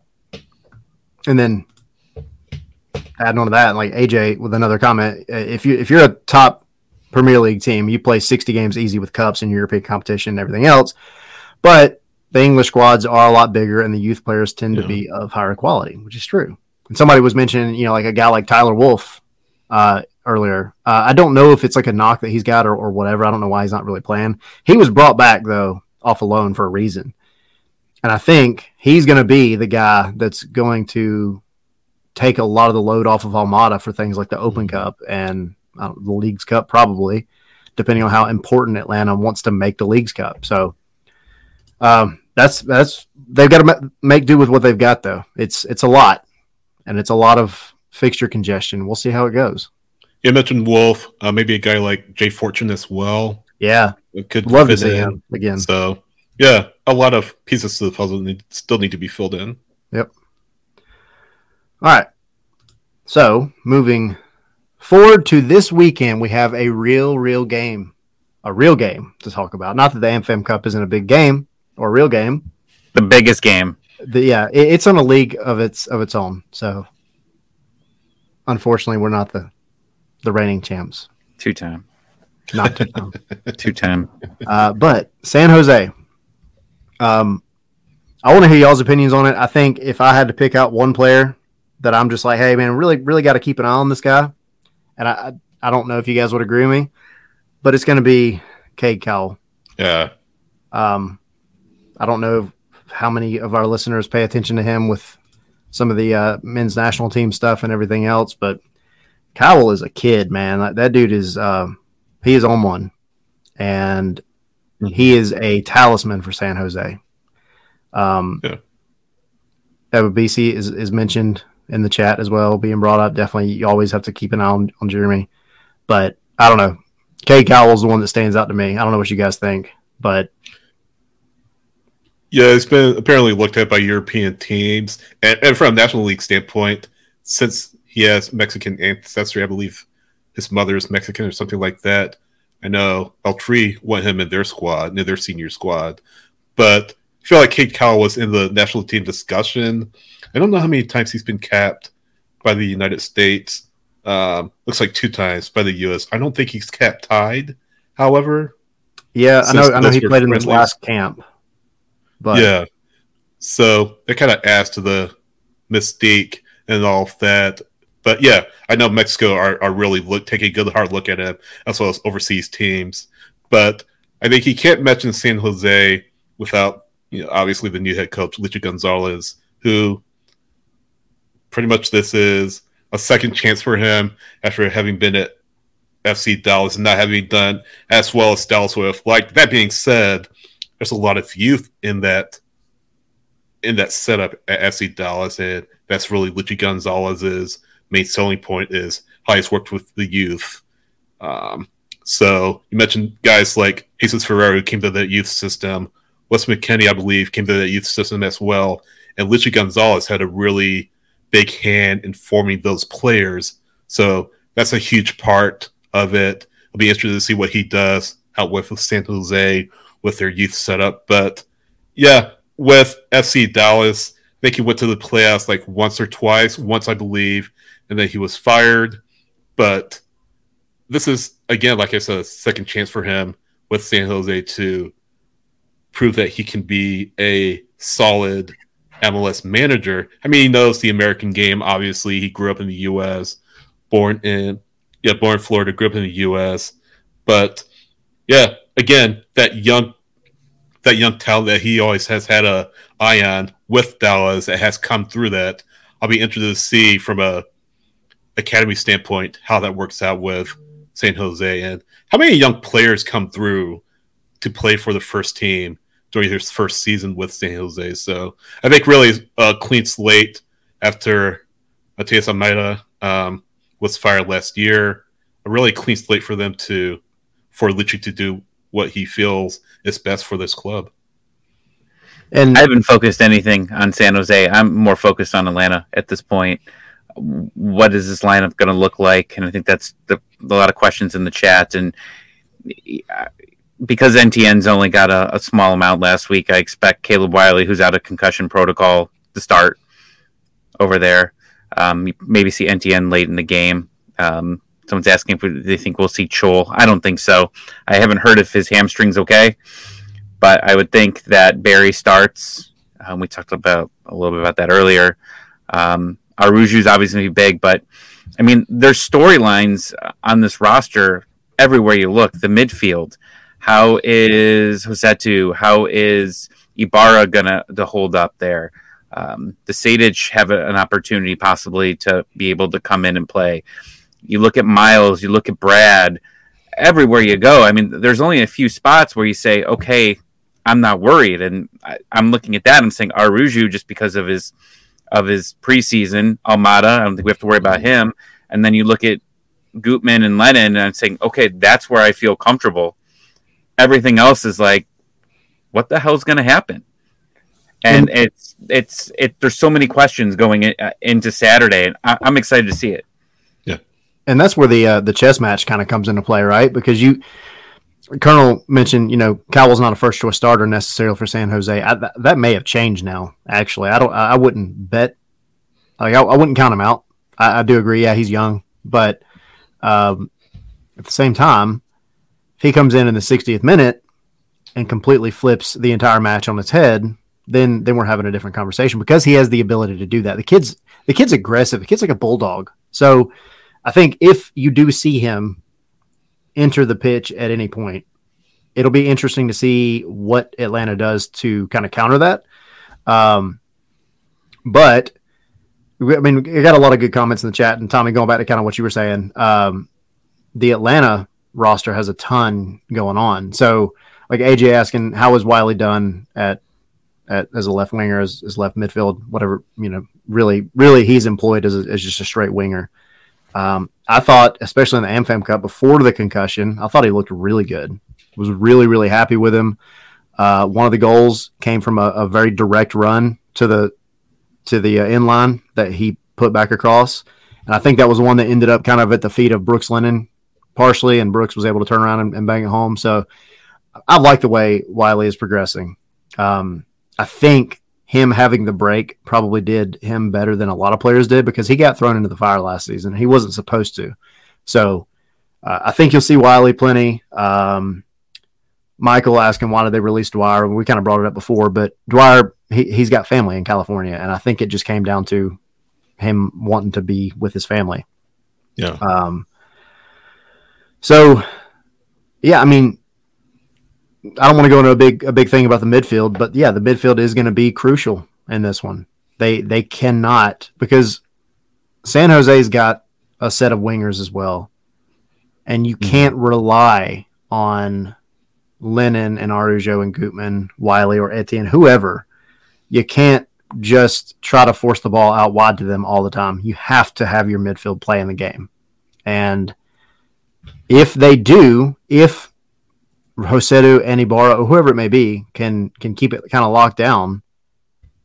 And then adding on to that, like AJ with another comment, if you're a top Premier League team, you play 60 games easy with cups and European competition and everything else, but the English squads are a lot bigger and the youth players tend to be of higher quality, which is true. And somebody was mentioning, like a guy like Tyler Wolf, earlier. I don't know if it's like a knock that he's got or whatever. I don't know why he's not really playing. He was brought back, though, off a loan for a reason. And I think he's going to be the guy that's going to take a lot of the load off of Almada for things like the Open Cup and the League's Cup, probably, depending on how important Atlanta wants to make the League's Cup. So that's they've got to make do with what they've got, though. It's a lot, and it's a lot of fixture congestion. We'll see how it goes. You mentioned Wolf, maybe a guy like Jay Fortune as well. Yeah, could love to see him again. So, a lot of pieces to the puzzle still need to be filled in. Yep. All right. So, moving forward to this weekend, we have a real game to talk about. Not that the AmFam Cup isn't a big game or a real game, the biggest game. It's on a league of its own. So, unfortunately, we're not the reigning champs. Two-time. Not two-time. Two-time. But San Jose. I want to hear y'all's opinions on it. I think if I had to pick out one player that I'm just like, hey, man, really, really got to keep an eye on this guy, and I don't know if you guys would agree with me, but it's going to be Cade Cowell. Yeah. I don't know how many of our listeners pay attention to him with some of the men's national team stuff and everything else, but Cowell is a kid, man. That dude is he is on one, and he is a talisman for San Jose. BC is mentioned in the chat as well, being brought up. Definitely, you always have to keep an eye on Jeremy. But I don't know. Cade Cowell's the one that stands out to me. I don't know what you guys think, but yeah, it's been apparently looked at by European teams, and from a National League standpoint, since he has Mexican ancestry. I believe his mother is Mexican or something like that. I know Altri want him in their squad, in their senior squad. But I feel like Cade Cowell was in the national team discussion. I don't know how many times he's been capped by the United States. Looks like 2 times by the U.S. I don't think he's capped tied, however. Yeah, I know he played in this last camp. But yeah. So it kind of adds to the mystique and all of that. But yeah, I know Mexico are really taking a good hard look at him, as well as overseas teams. But I think he can't mention San Jose without, you know, obviously the new head coach, Luchi Gonzalez, who pretty much this is a second chance for him after having been at FC Dallas and not having done as well as Dallas with. Like, that being said, there's a lot of youth in that setup at FC Dallas, and that's really Luchi Gonzalez's main selling point is how he's worked with the youth. So you mentioned guys like Jesus Ferreira, who came to the youth system. Wes McKennie, I believe, came to the youth system as well. And Luchi Gonzalez had a really big hand in forming those players. So that's a huge part of it. I'll be interested to see what he does out with San Jose with their youth setup. But yeah, with FC Dallas, I think he went to the playoffs like once or twice, once I believe, and then he was fired. But this is, again, like I said, a second chance for him with San Jose to prove that he can be a solid MLS manager. I mean, he knows the American game, obviously. He grew up in the U.S., born in Florida, grew up in the U.S. But, yeah, again, that young talent that he always has had an eye on with Dallas that has come through that. I'll be interested to see from a academy standpoint how that works out with San Jose and how many young players come through to play for the first team during their first season with San Jose. So I think really a clean slate after Matias Almeida was fired last year. A really clean slate for them for Luchi to do what he feels is best for this club. And I haven't focused anything on San Jose. I'm more focused on Atlanta at this point. What is this lineup going to look like? And I think that's a lot of questions in the chat. And because NTN's only got a small amount last week, I expect Caleb Wiley, who's out of concussion protocol, to start over there. You maybe see NTN late in the game. Someone's asking if they think we'll see Chol. I don't think so. I haven't heard if his hamstring's okay, but I would think that Barry starts. We talked about a little bit about that earlier. Aruju's obviously going to be big, but I mean, there's storylines on this roster everywhere you look. The midfield, how is Hosetu? How is Ibarra going to hold up there? Does Sadich have an opportunity possibly to be able to come in and play? You look at Miles, you look at Brad, everywhere you go. I mean, there's only a few spots where you say, okay, I'm not worried. And I'm looking at that. I'm saying Aruju just because of his preseason, Almada. I don't think we have to worry about him. And then you look at Gutman and Lennon, and I'm saying, okay, that's where I feel comfortable. Everything else is like, what the hell's going to happen? And it's there's so many questions going into Saturday, and I'm excited to see it. Yeah, and that's where the chess match kind of comes into play, right? Because Colonel mentioned, you know, Cowell's not a first choice starter necessarily for San Jose. That may have changed now. Actually, I wouldn't bet. Like I wouldn't count him out. I do agree. Yeah, he's young, but at the same time, if he comes in the 60th minute and completely flips the entire match on its head, then we're having a different conversation because he has the ability to do that. The kid's aggressive. The kid's like a bulldog. So I think if you do see him enter the pitch at any point, it'll be interesting to see what Atlanta does to kind of counter that. But I mean, I got a lot of good comments in the chat, and Tommy, going back to kind of what you were saying, the Atlanta roster has a ton going on. So like AJ asking, how is Wiley done as a left winger, as left midfield, whatever, you know, really he's employed as just a straight winger. I thought, especially in the AmFam Cup before the concussion, I thought he looked really good. Was really, really happy with him. One of the goals came from a very direct run to the inline that he put back across. And I think that was one that ended up kind of at the feet of Brooks Lennon partially, and Brooks was able to turn around and bang it home. So I like the way Wiley is progressing. I think him having the break probably did him better than a lot of players did because he got thrown into the fire last season. He wasn't supposed to. So I think you'll see Wiley plenty. Michael asking why did they release Dwyer? We kind of brought it up before, but Dwyer, he's got family in California, and I think it just came down to him wanting to be with his family. Yeah. So, yeah, I mean, I don't want to go into a big thing about the midfield, but yeah, the midfield is going to be crucial in this one. They cannot, because San Jose's got a set of wingers as well, and you can't rely on Lennon and Araujo and Gutman, Wiley or Etienne, whoever. You can't just try to force the ball out wide to them all the time. You have to have your midfield play in the game. And if they do, if Roseto and Ibarra or whoever it may be can keep it kind of locked down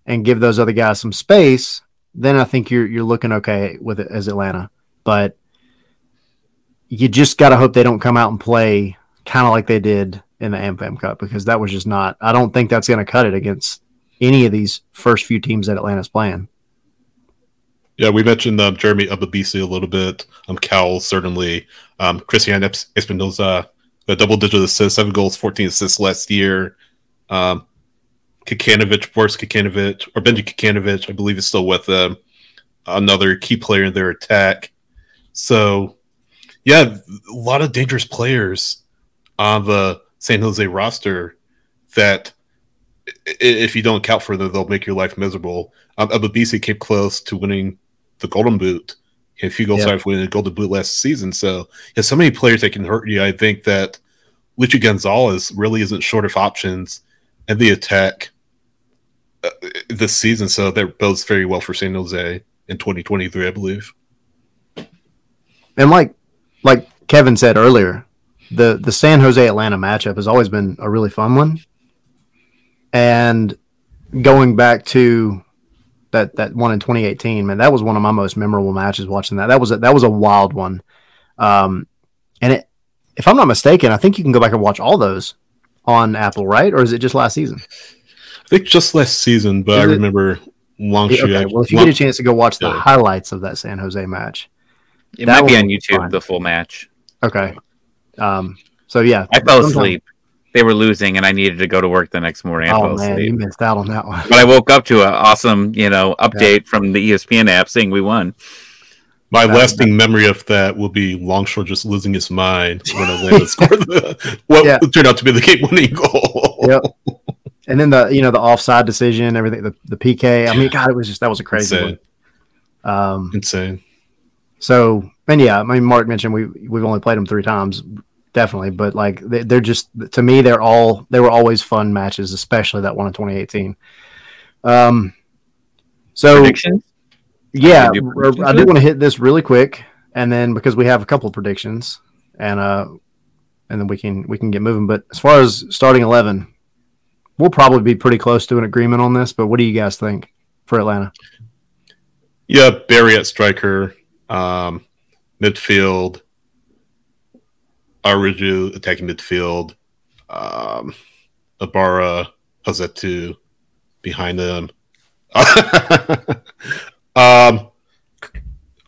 and give those other guys some space, then I think you're looking okay with it as Atlanta. But you just got to hope they don't come out and play kind of like they did in the AmFam Cup, because that was just not – I don't think that's going to cut it against any of these first few teams that Atlanta's playing. Yeah, we mentioned Jeremy Ababisi a little bit. Cowell, certainly. Christian Espinoza, a double-digit assist, 7 goals, 14 assists last year. Benji Kikanovic, I believe, is still with them. Another key player in their attack. So, yeah, a lot of dangerous players on the San Jose roster that, if you don't account for them, they'll make your life miserable. Ababisi came close to winning the Golden Boot. He had a few goals out of winning the Golden Boot last season. So, yeah, so many players that can hurt you. I think that Luchi Gonzalez really isn't short of options in the attack this season. So that bodes very well for San Jose in 2023, I believe. And like Kevin said earlier, the San Jose-Atlanta matchup has always been a really fun one. And going back to that one in 2018, man, that was one of my most memorable matches watching that. That was a wild one. If I'm not mistaken, I think you can go back and watch all those on Apple, right? Or is it just last season? I think just last season, but I remember long shoot. Okay. Well, if you get a chance to go watch the highlights of that San Jose match. It might be on YouTube, the full match. Okay. So, yeah. I fell asleep. They were losing, and I needed to go to work the next morning. Oh, man, you missed out on that one. But I woke up to an awesome, update from the ESPN app saying we won. My lasting memory of that will be Longshore just losing his mind when Atlanta scored what turned out to be the game-winning goal. Yep. And then the offside decision, everything, the PK. I mean, God, that was a crazy one. Insane. So, and yeah, I mean, Mark mentioned we've only played them 3 times. Definitely, but like they're just, to me, they were always fun matches, especially that one in 2018. So predictions? Yeah, I do want to hit this really quick, and then because we have a couple of predictions, and then we can get moving. But as far as starting 11, we'll probably be pretty close to an agreement on this. But what do you guys think for Atlanta? Yeah, Barry at striker, midfield. Araujo attacking midfield, Ibarra, Josetu behind them. I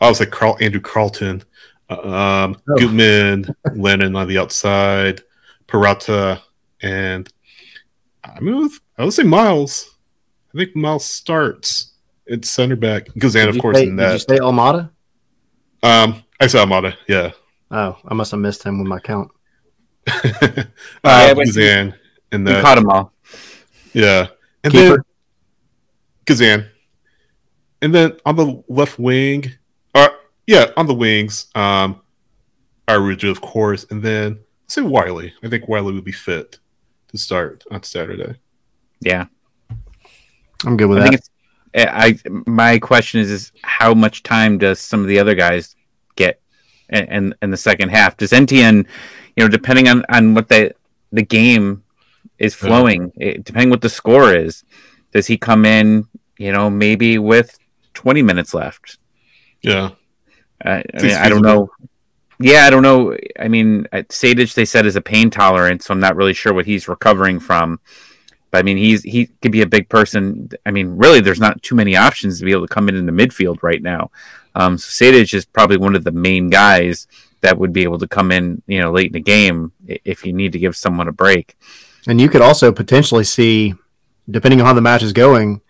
was like Andrew Carlton, Gutman, Lennon on the outside, Peralta, and I would say Miles. I think Miles starts at center back. Guzan, of course, in that. Did you say Almada? I said Almada, yeah. Oh, I must have missed him with my count. Guzan and that. You caught them all. Yeah. And Keeper. Then Guzan. And then on the left wing, on the wings, Araujo, of course, and then let's say Wiley. I think Wiley would be fit to start on Saturday. Yeah. I'm good with that. My question is how much time does some of the other guys get? And in the second half, does NTN, depending on what the game is flowing, depending what the score is, does he come in, maybe with 20 minutes left? Yeah. I don't know. Yeah, I don't know. I mean, Sadich, they said, is a pain tolerance, so I'm not really sure what he's recovering from. But, I mean, he could be a big person. I mean, really, there's not too many options to be able to come in the midfield right now. So Sadich is probably one of the main guys that would be able to come in, late in the game if you need to give someone a break. And you could also potentially see, depending on how the match is going,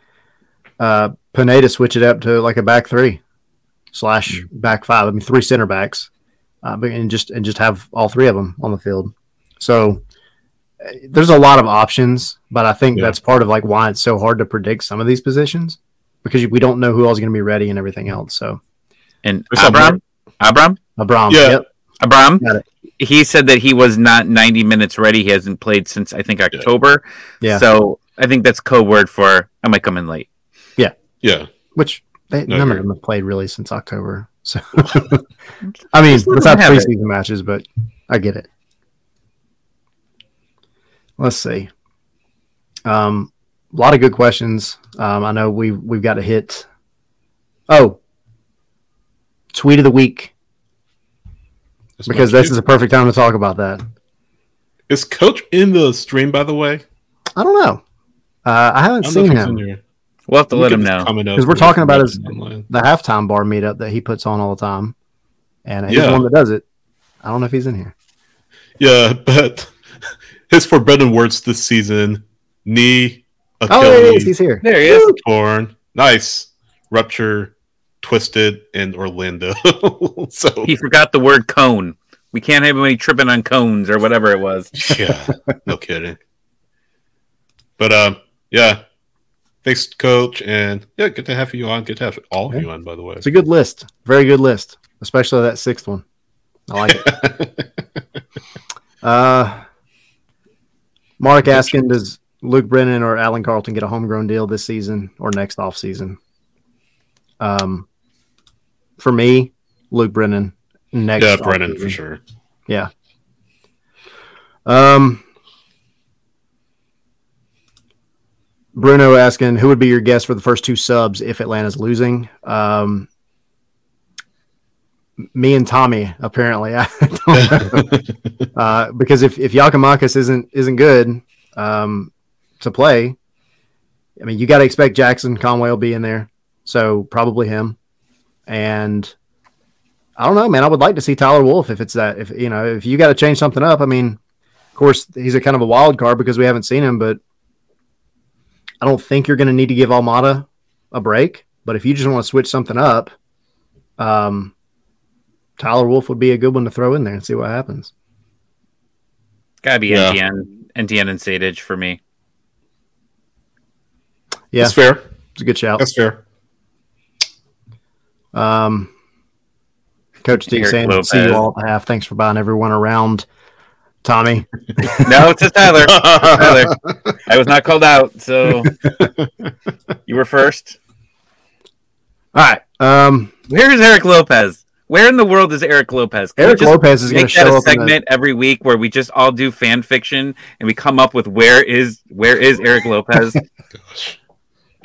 Pineda switch it up to like a back 3 / back 5. I mean, 3 center backs, and just have all 3 of them on the field. So there's a lot of options, but I think that's part of like why it's so hard to predict some of these positions, because we don't know who else is going to be ready and everything else. So, and Abram, Abram, he said that he was not 90 minutes ready. He hasn't played since I think October. Yeah. So I think that's code word for I might come in late. Yeah. Yeah. Which none of them have played really since October. So I mean, it's not preseason matches, but I get it. Let's see. A lot of good questions. I know we've got to hit. Oh, tweet of the week. That's because this is a perfect time to talk about that. Is Coach in the stream, by the way? I don't know. I haven't seen him. We'll have to let him know. Because we're talking about the halftime bar meetup that he puts on all the time. And he's the one that does it. I don't know if he's in here. Yeah, but his forbidden words this season, knee, Achilles. Oh, there he is. He's here. There he is. Torn. Nice. Rupture. Twisted in Orlando. So he forgot the word cone. We can't have anybody tripping on cones or whatever it was. Yeah, no kidding. But yeah, thanks, Coach, and good to have you on. Good to have all of you on, by the way. It's a good list, very good list, especially that sixth one. I like it. Mark asking, does Luke Brennan or Alan Carlton get a homegrown deal this season or next off season? For me, Luke Brennan next. Yeah, Brennan for sure. Yeah. Bruno asking, who would be your guess for the first two subs if Atlanta's losing? Me and Tommy, apparently. I don't know. Because if Giakoumakis isn't good to play, I mean, you got to expect Jackson Conway will be in there. So probably him. And I don't know, man. I would like to see Tyler Wolf if it's that. If you know, if you got to change something up, I mean, of course, he's a kind of a wild card because we haven't seen him. But I don't think you're going to need to give Almada a break. But if you just want to switch something up, Tyler Wolf would be a good one to throw in there and see what happens. Gotta be NTN and Sadich for me. Yeah, that's fair. It's a good shout. That's fair. Coach D saying, see you all at half. Thanks for buying everyone around, Tommy. No, it's just Tyler. I was not called out, so you were first. All right. Where is Eric Lopez? Where in the world is Eric Lopez? Eric Lopez is going to show up segment every week where we just all do fan fiction and we come up with where is Eric Lopez. Gosh.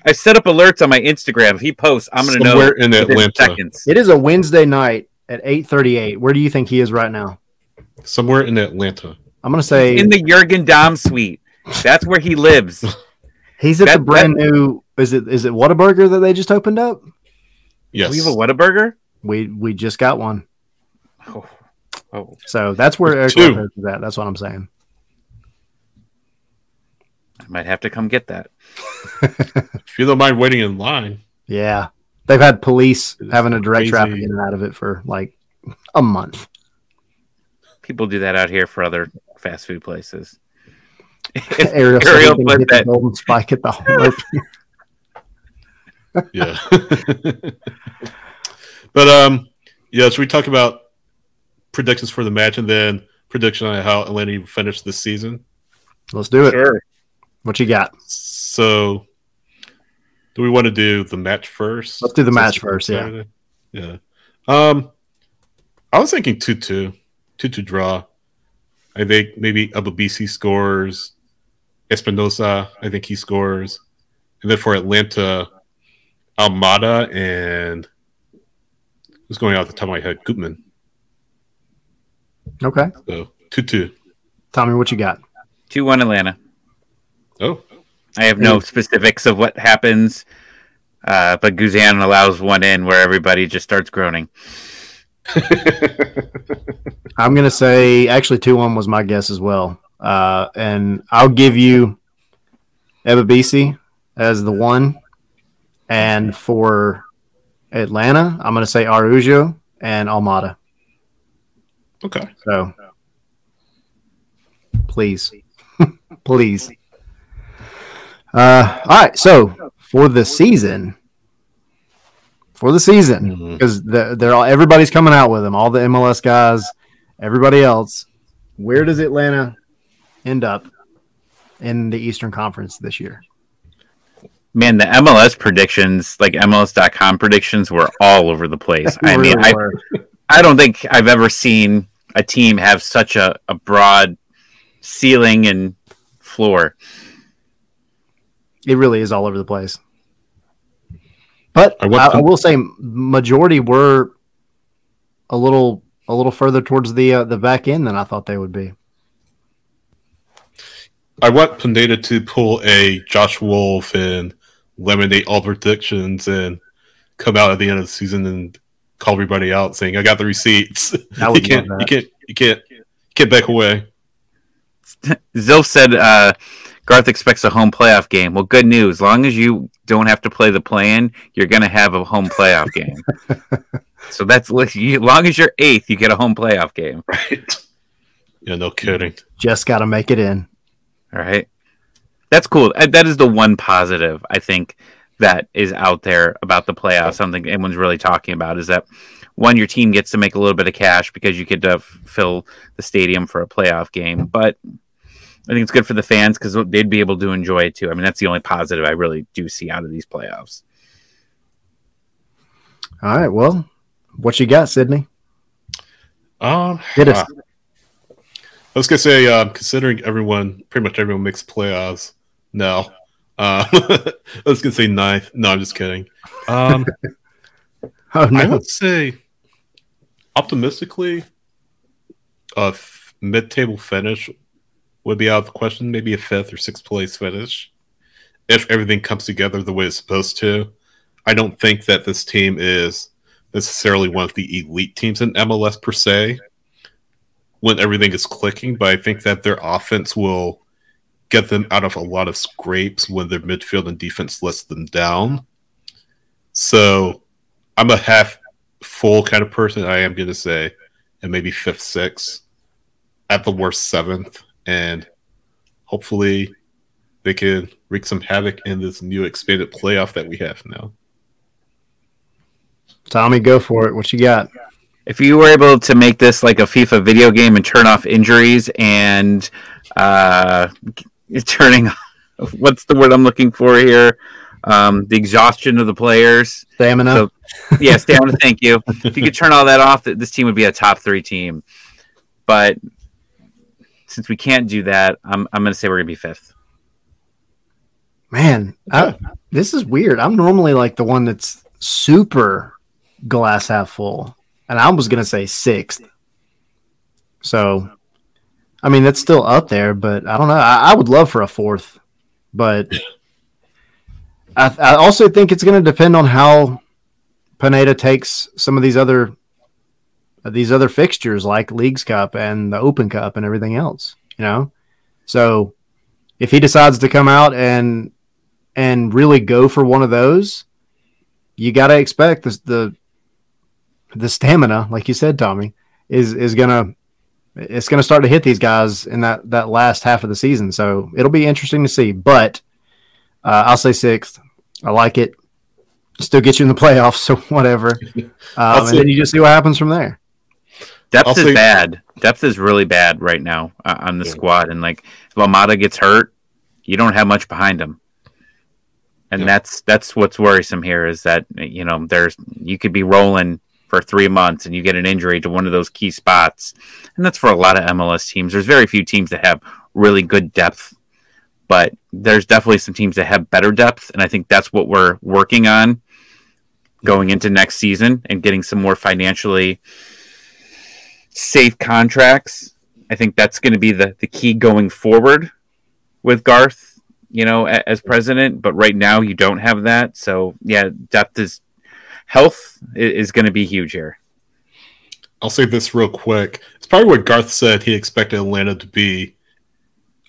I set up alerts on my Instagram. If he posts, I'm going to know in Atlanta. Seconds. It is a Wednesday night at 8:38. Where do you think he is right now? Somewhere in Atlanta. I'm going to say he's in the Jurgen Dom suite. That's where he lives. He's at the brand new. Is it Whataburger that they just opened up? Yes. We have a Whataburger. We just got one. Oh. So that's where Eric Lopez is at. That's what I'm saying. I might have to come get that. If you don't mind waiting in line. Yeah. They've had police having a direct traffic in and out of it for like a month. People do that out here for other fast food places. Ariel put that golden spike at the home. Yeah. But so we talk about predictions for the match and then prediction on how Atlanta will finish this season. Let's do it. Sure. What you got? So, do we want to do the match first? Let's do the match first, yeah. I was thinking 2-2 draw. I think maybe Abubisi scores. Espinosa, I think he scores. And then for Atlanta, Almada and who's going out the top of my head? Koopman. Okay. So, 2-2. Tommy, what you got? 2-1 Atlanta. Oh, I have no specifics of what happens, but Guzan allows one in where everybody just starts groaning. I'm going to say, actually, 2-1 was my guess as well. And I'll give you Ebabisi as the one. And for Atlanta, I'm going to say Araújo and Almada. Okay. So, please. Please. All right. So for the season, because everybody's coming out with them, all the MLS guys, everybody else. Where does Atlanta end up in the Eastern Conference this year? Man, the MLS predictions, like MLS.com predictions, were all over the place. I mean, I don't think I've ever seen a team have such a broad ceiling and floor. It really is all over the place. But I will say, majority were a little further towards the back end than I thought they would be. I want Pineda to pull a Josh Wolf and eliminate all predictions and come out at the end of the season and call everybody out saying, I got the receipts. You can't back away. Zilf said Garth expects a home playoff game. Well, good news. As long as you don't have to play the play-in, you're going to have a home playoff game. So that's, as long as you're eighth, you get a home playoff game. Right. Yeah, no kidding. Just got to make it in. All right. That's cool. That is the one positive, I think, that is out there about the playoffs. Something anyone's really talking about is that, one, your team gets to make a little bit of cash because you could fill the stadium for a playoff game. But I think it's good for the fans because they'd be able to enjoy it too. I mean, that's the only positive I really do see out of these playoffs. All right. Well, what you got, Sydney? Hit us. I was going to say, considering pretty much everyone makes playoffs now, I was going to say ninth. No, I'm just kidding. I would say, optimistically, a mid-table finish would be out of the question. Maybe a fifth or sixth place finish if everything comes together the way it's supposed to. I don't think that this team is necessarily one of the elite teams in MLS per se, when everything is clicking, but I think that their offense will get them out of a lot of scrapes when their midfield and defense lets them down. So I'm a half full kind of person. I am going to say, and maybe fifth, sixth, at the worst seventh, and hopefully they can wreak some havoc in this new expanded playoff that we have now. Tommy, go for it. What you got? If you were able to make this like a FIFA video game and turn off injuries and turning off, what's the word I'm looking for here? The exhaustion of the players. Stamina. So, yeah, stamina, thank you. If you could turn all that off, this team would be a top three team. But since we can't do that, I'm going to say we're going to be fifth. Man, this is weird. I'm normally like the one that's super glass half full. And I was going to say sixth. So, I mean, that's still up there, but I don't know. I would love for a fourth, but I also think it's going to depend on how Pineda takes some of these other fixtures like Leagues Cup and the Open Cup and everything else, you know? So if he decides to come out and really go for one of those, you got to expect the stamina, like you said, Tommy, is gonna start to hit these guys in that last half of the season. So it'll be interesting to see. But I'll say sixth. I like it. Still get you in the playoffs, so whatever. And then you just see what happens from there. Depth is bad. Depth is really bad right now on the squad. And like if Almada gets hurt, you don't have much behind him. And that's what's worrisome here is that, you know, you could be rolling for 3 months and you get an injury to one of those key spots. And that's for a lot of MLS teams. There's very few teams that have really good depth, but there's definitely some teams that have better depth. And I think that's what we're working on going into next season and getting some more financially safe contracts. I think that's going to be the key going forward with Garth, you know, as president. But right now you don't have that. So yeah, depth is, health is going to be huge here. I'll say this real quick. It's probably what Garth said he expected Atlanta to be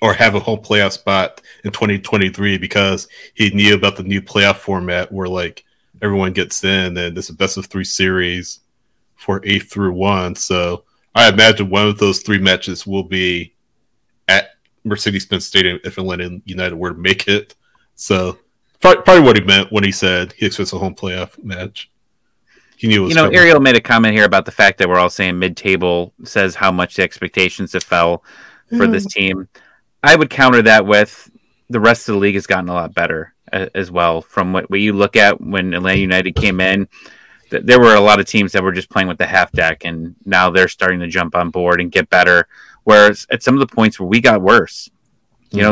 or have a whole playoff spot in 2023 because he knew about the new playoff format where like everyone gets in and it's a best of three series for 8 through 1. So I imagine one of those three matches will be at Mercedes-Benz Stadium if Atlanta United were to make it. So probably what he meant when he said he expects a home playoff match. He knew it was coming. Ariel made a comment here about the fact that we're all saying mid-table says how much the expectations have fell for this team. I would counter that with the rest of the league has gotten a lot better as well. From what you look at when Atlanta United came in, there were a lot of teams that were just playing with the half deck, and now they're starting to jump on board and get better. Whereas at some of the points where we got worse,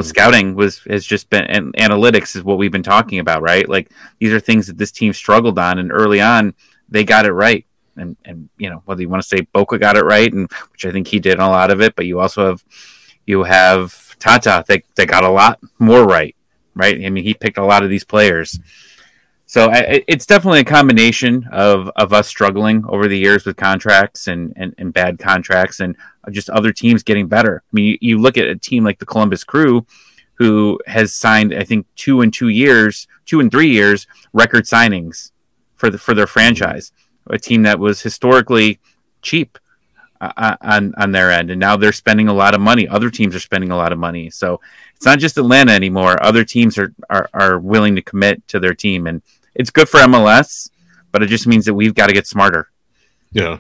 scouting has just been, and analytics is what we've been talking about, right? Like these are things that this team struggled on, and early on they got it right. And whether you want to say Boca got it right, and which I think he did a lot of it, but you also have Tata that got a lot more right. I mean, he picked a lot of these players. So it's definitely a combination of us struggling over the years with contracts and bad contracts and just other teams getting better. I mean, you look at a team like the Columbus Crew, who has signed, I think, 2 and 3 years record signings for their franchise, a team that was historically cheap on their end. And now they're spending a lot of money. Other teams are spending a lot of money. So it's not just Atlanta anymore. Other teams are willing to commit to their team. And it's good for MLS, but it just means that we've got to get smarter. Yeah,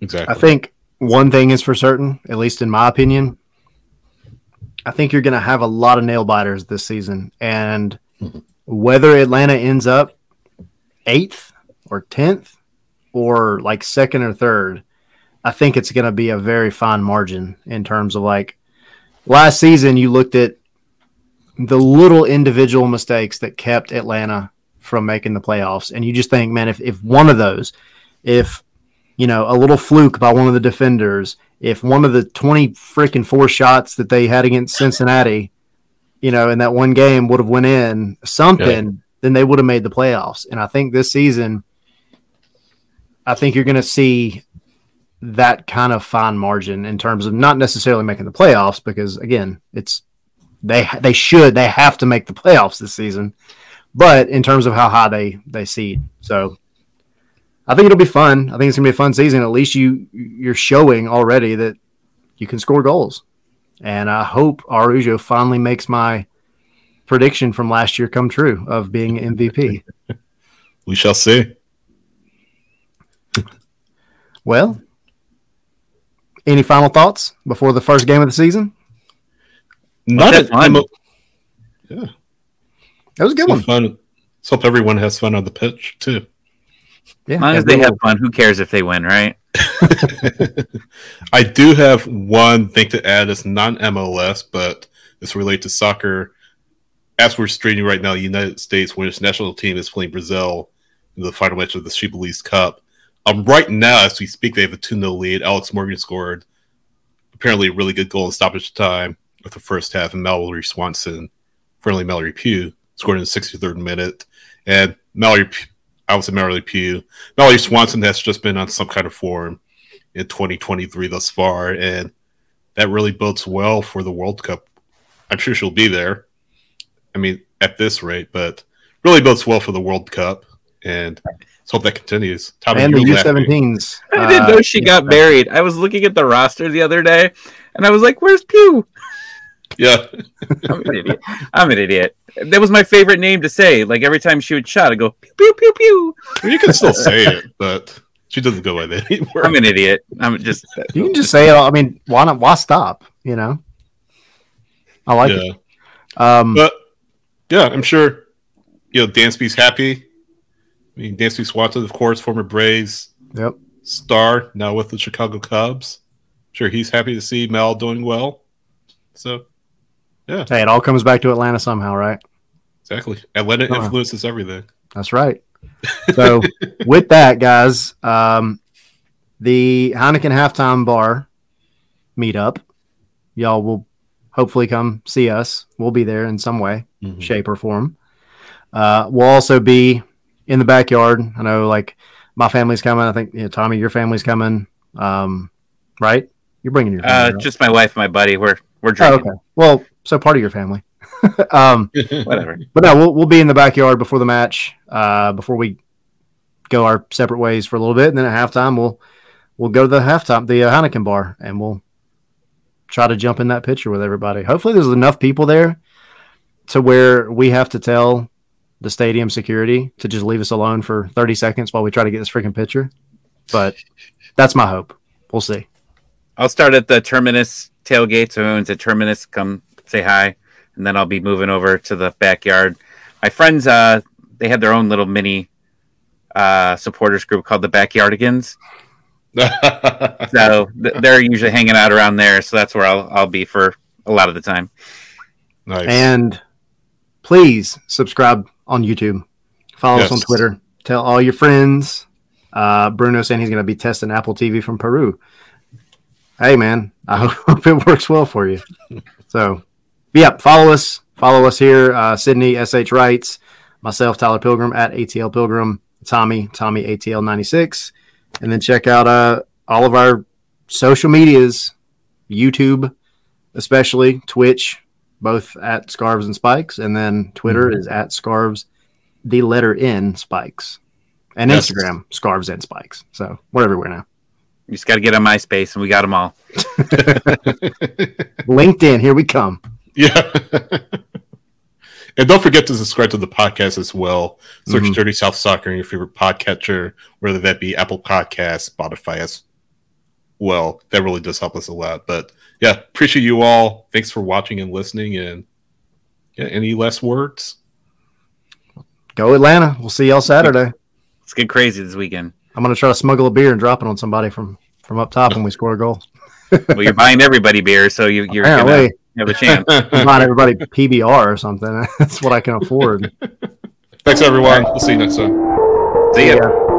exactly. I think one thing is for certain, at least in my opinion, I think you're going to have a lot of nail biters this season. And whether Atlanta ends up 8th or 10th or like 2nd or 3rd, I think it's going to be a very fine margin in terms of like last season, you looked at the little individual mistakes that kept Atlanta from making the playoffs. And you just think, man, if one of those, a little fluke by one of the defenders, if one of the 24 shots that they had against Cincinnati, in that one game would have went in something, then they would have made the playoffs. And I think this season, I think you're going to see that kind of fine margin in terms of not necessarily making the playoffs, because again, it's, they have to make the playoffs this season. But in terms of how high they seed. So I think it'll be fun. I think it's going to be a fun season. At least you're showing already that you can score goals. And I hope Araujo finally makes my prediction from last year come true of being MVP. We shall see. Well, any final thoughts before the first game of the season? Not at time. Yeah. That was a good one. Fun. Let's hope everyone has fun on the pitch, too. Yeah, as long as they have fun, who cares if they win, right? I do have one thing to add. It's not MLS, but it's related to soccer. As we're streaming right now, the United States women's national team is playing Brazil in the final match of the Chibelis Cup. Right now, as we speak, they have a 2-0 lead. Alex Morgan scored apparently a really good goal in stoppage time with the first half, and Mallory Swanson, friendly Mallory Pugh, scored in the 63rd minute. And Mallory Swanson has just been on some kind of form in 2023 thus far, and that really bodes well for the World Cup. I'm sure she'll be there, I mean, at this rate, but really bodes well for the World Cup, and let's hope that continues. Tommy, and the U17s. I didn't know she got married. I was looking at the roster the other day, and I was like, where's Pugh? Yeah. I'm an idiot. That was my favorite name to say. Like every time she would shout, I'd go pew pew pew pew. Well, you can still say it, but she doesn't go by that anymore. I'm an idiot. You can just say it all. I mean, why stop? I like it. But yeah, I'm sure Dansby's happy. I mean, Dansby Swanson, of course, former Braves star, now with the Chicago Cubs. I'm sure he's happy to see Mal doing well. So yeah. Hey, it all comes back to Atlanta somehow, right? Exactly. Atlanta influences everything. That's right. So with that, guys, the Heineken Halftime Bar meetup, y'all will hopefully come see us. We'll be there in some way, shape, or form. We'll also be in the backyard. I know, like, my family's coming. I think, Tommy, your family's coming, right? You're bringing your family, right? Just my wife and my buddy. We're drinking. Oh, okay. Well, so part of your family. Whatever. But no, we'll be in the backyard before the match, before we go our separate ways for a little bit, and then at halftime we'll go to the Heineken bar, and we'll try to jump in that picture with everybody. Hopefully there's enough people there to where we have to tell the stadium security to just leave us alone for 30 seconds while we try to get this freaking picture. But that's my hope. We'll see. I'll start at the Terminus tailgate. So everyone's at Terminus, come say hi. And then I'll be moving over to the backyard. My friends, they had their own little mini supporters group called the Backyardigans. So they're usually hanging out around there. So that's where I'll be for a lot of the time. Nice. And please subscribe on YouTube. Follow us on Twitter. Tell all your friends. Bruno's saying he's going to be testing Apple TV from Peru. Hey, man, I hope it works well for you. So, yeah, follow us. Follow us here. Sydney, SH Wrights, myself, Tyler Pilgrim, at ATL Pilgrim, Tommy, ATL96. And then check out all of our social medias, YouTube, especially Twitch, both at Scarves and Spikes. And then Twitter is at Scarves, the letter N, Spikes. And Instagram, Scarves and Spikes. So we're everywhere now. You just got to get on MySpace, and we got them all. LinkedIn, here we come. Yeah. And don't forget to subscribe to the podcast as well. Search Dirty South Soccer in your favorite podcatcher, whether that be Apple Podcasts, Spotify as well. That really does help us a lot. But, yeah, appreciate you all. Thanks for watching and listening. And, yeah, any last words? Go Atlanta. We'll see y'all Saturday. Let's get crazy this weekend. I'm going to try to smuggle a beer and drop it on somebody from up top when we score a goal. Well, you're buying everybody beer, so you're going to have a chance. I'm buying everybody PBR or something. That's what I can afford. Thanks, everyone. We'll see you next time. See ya.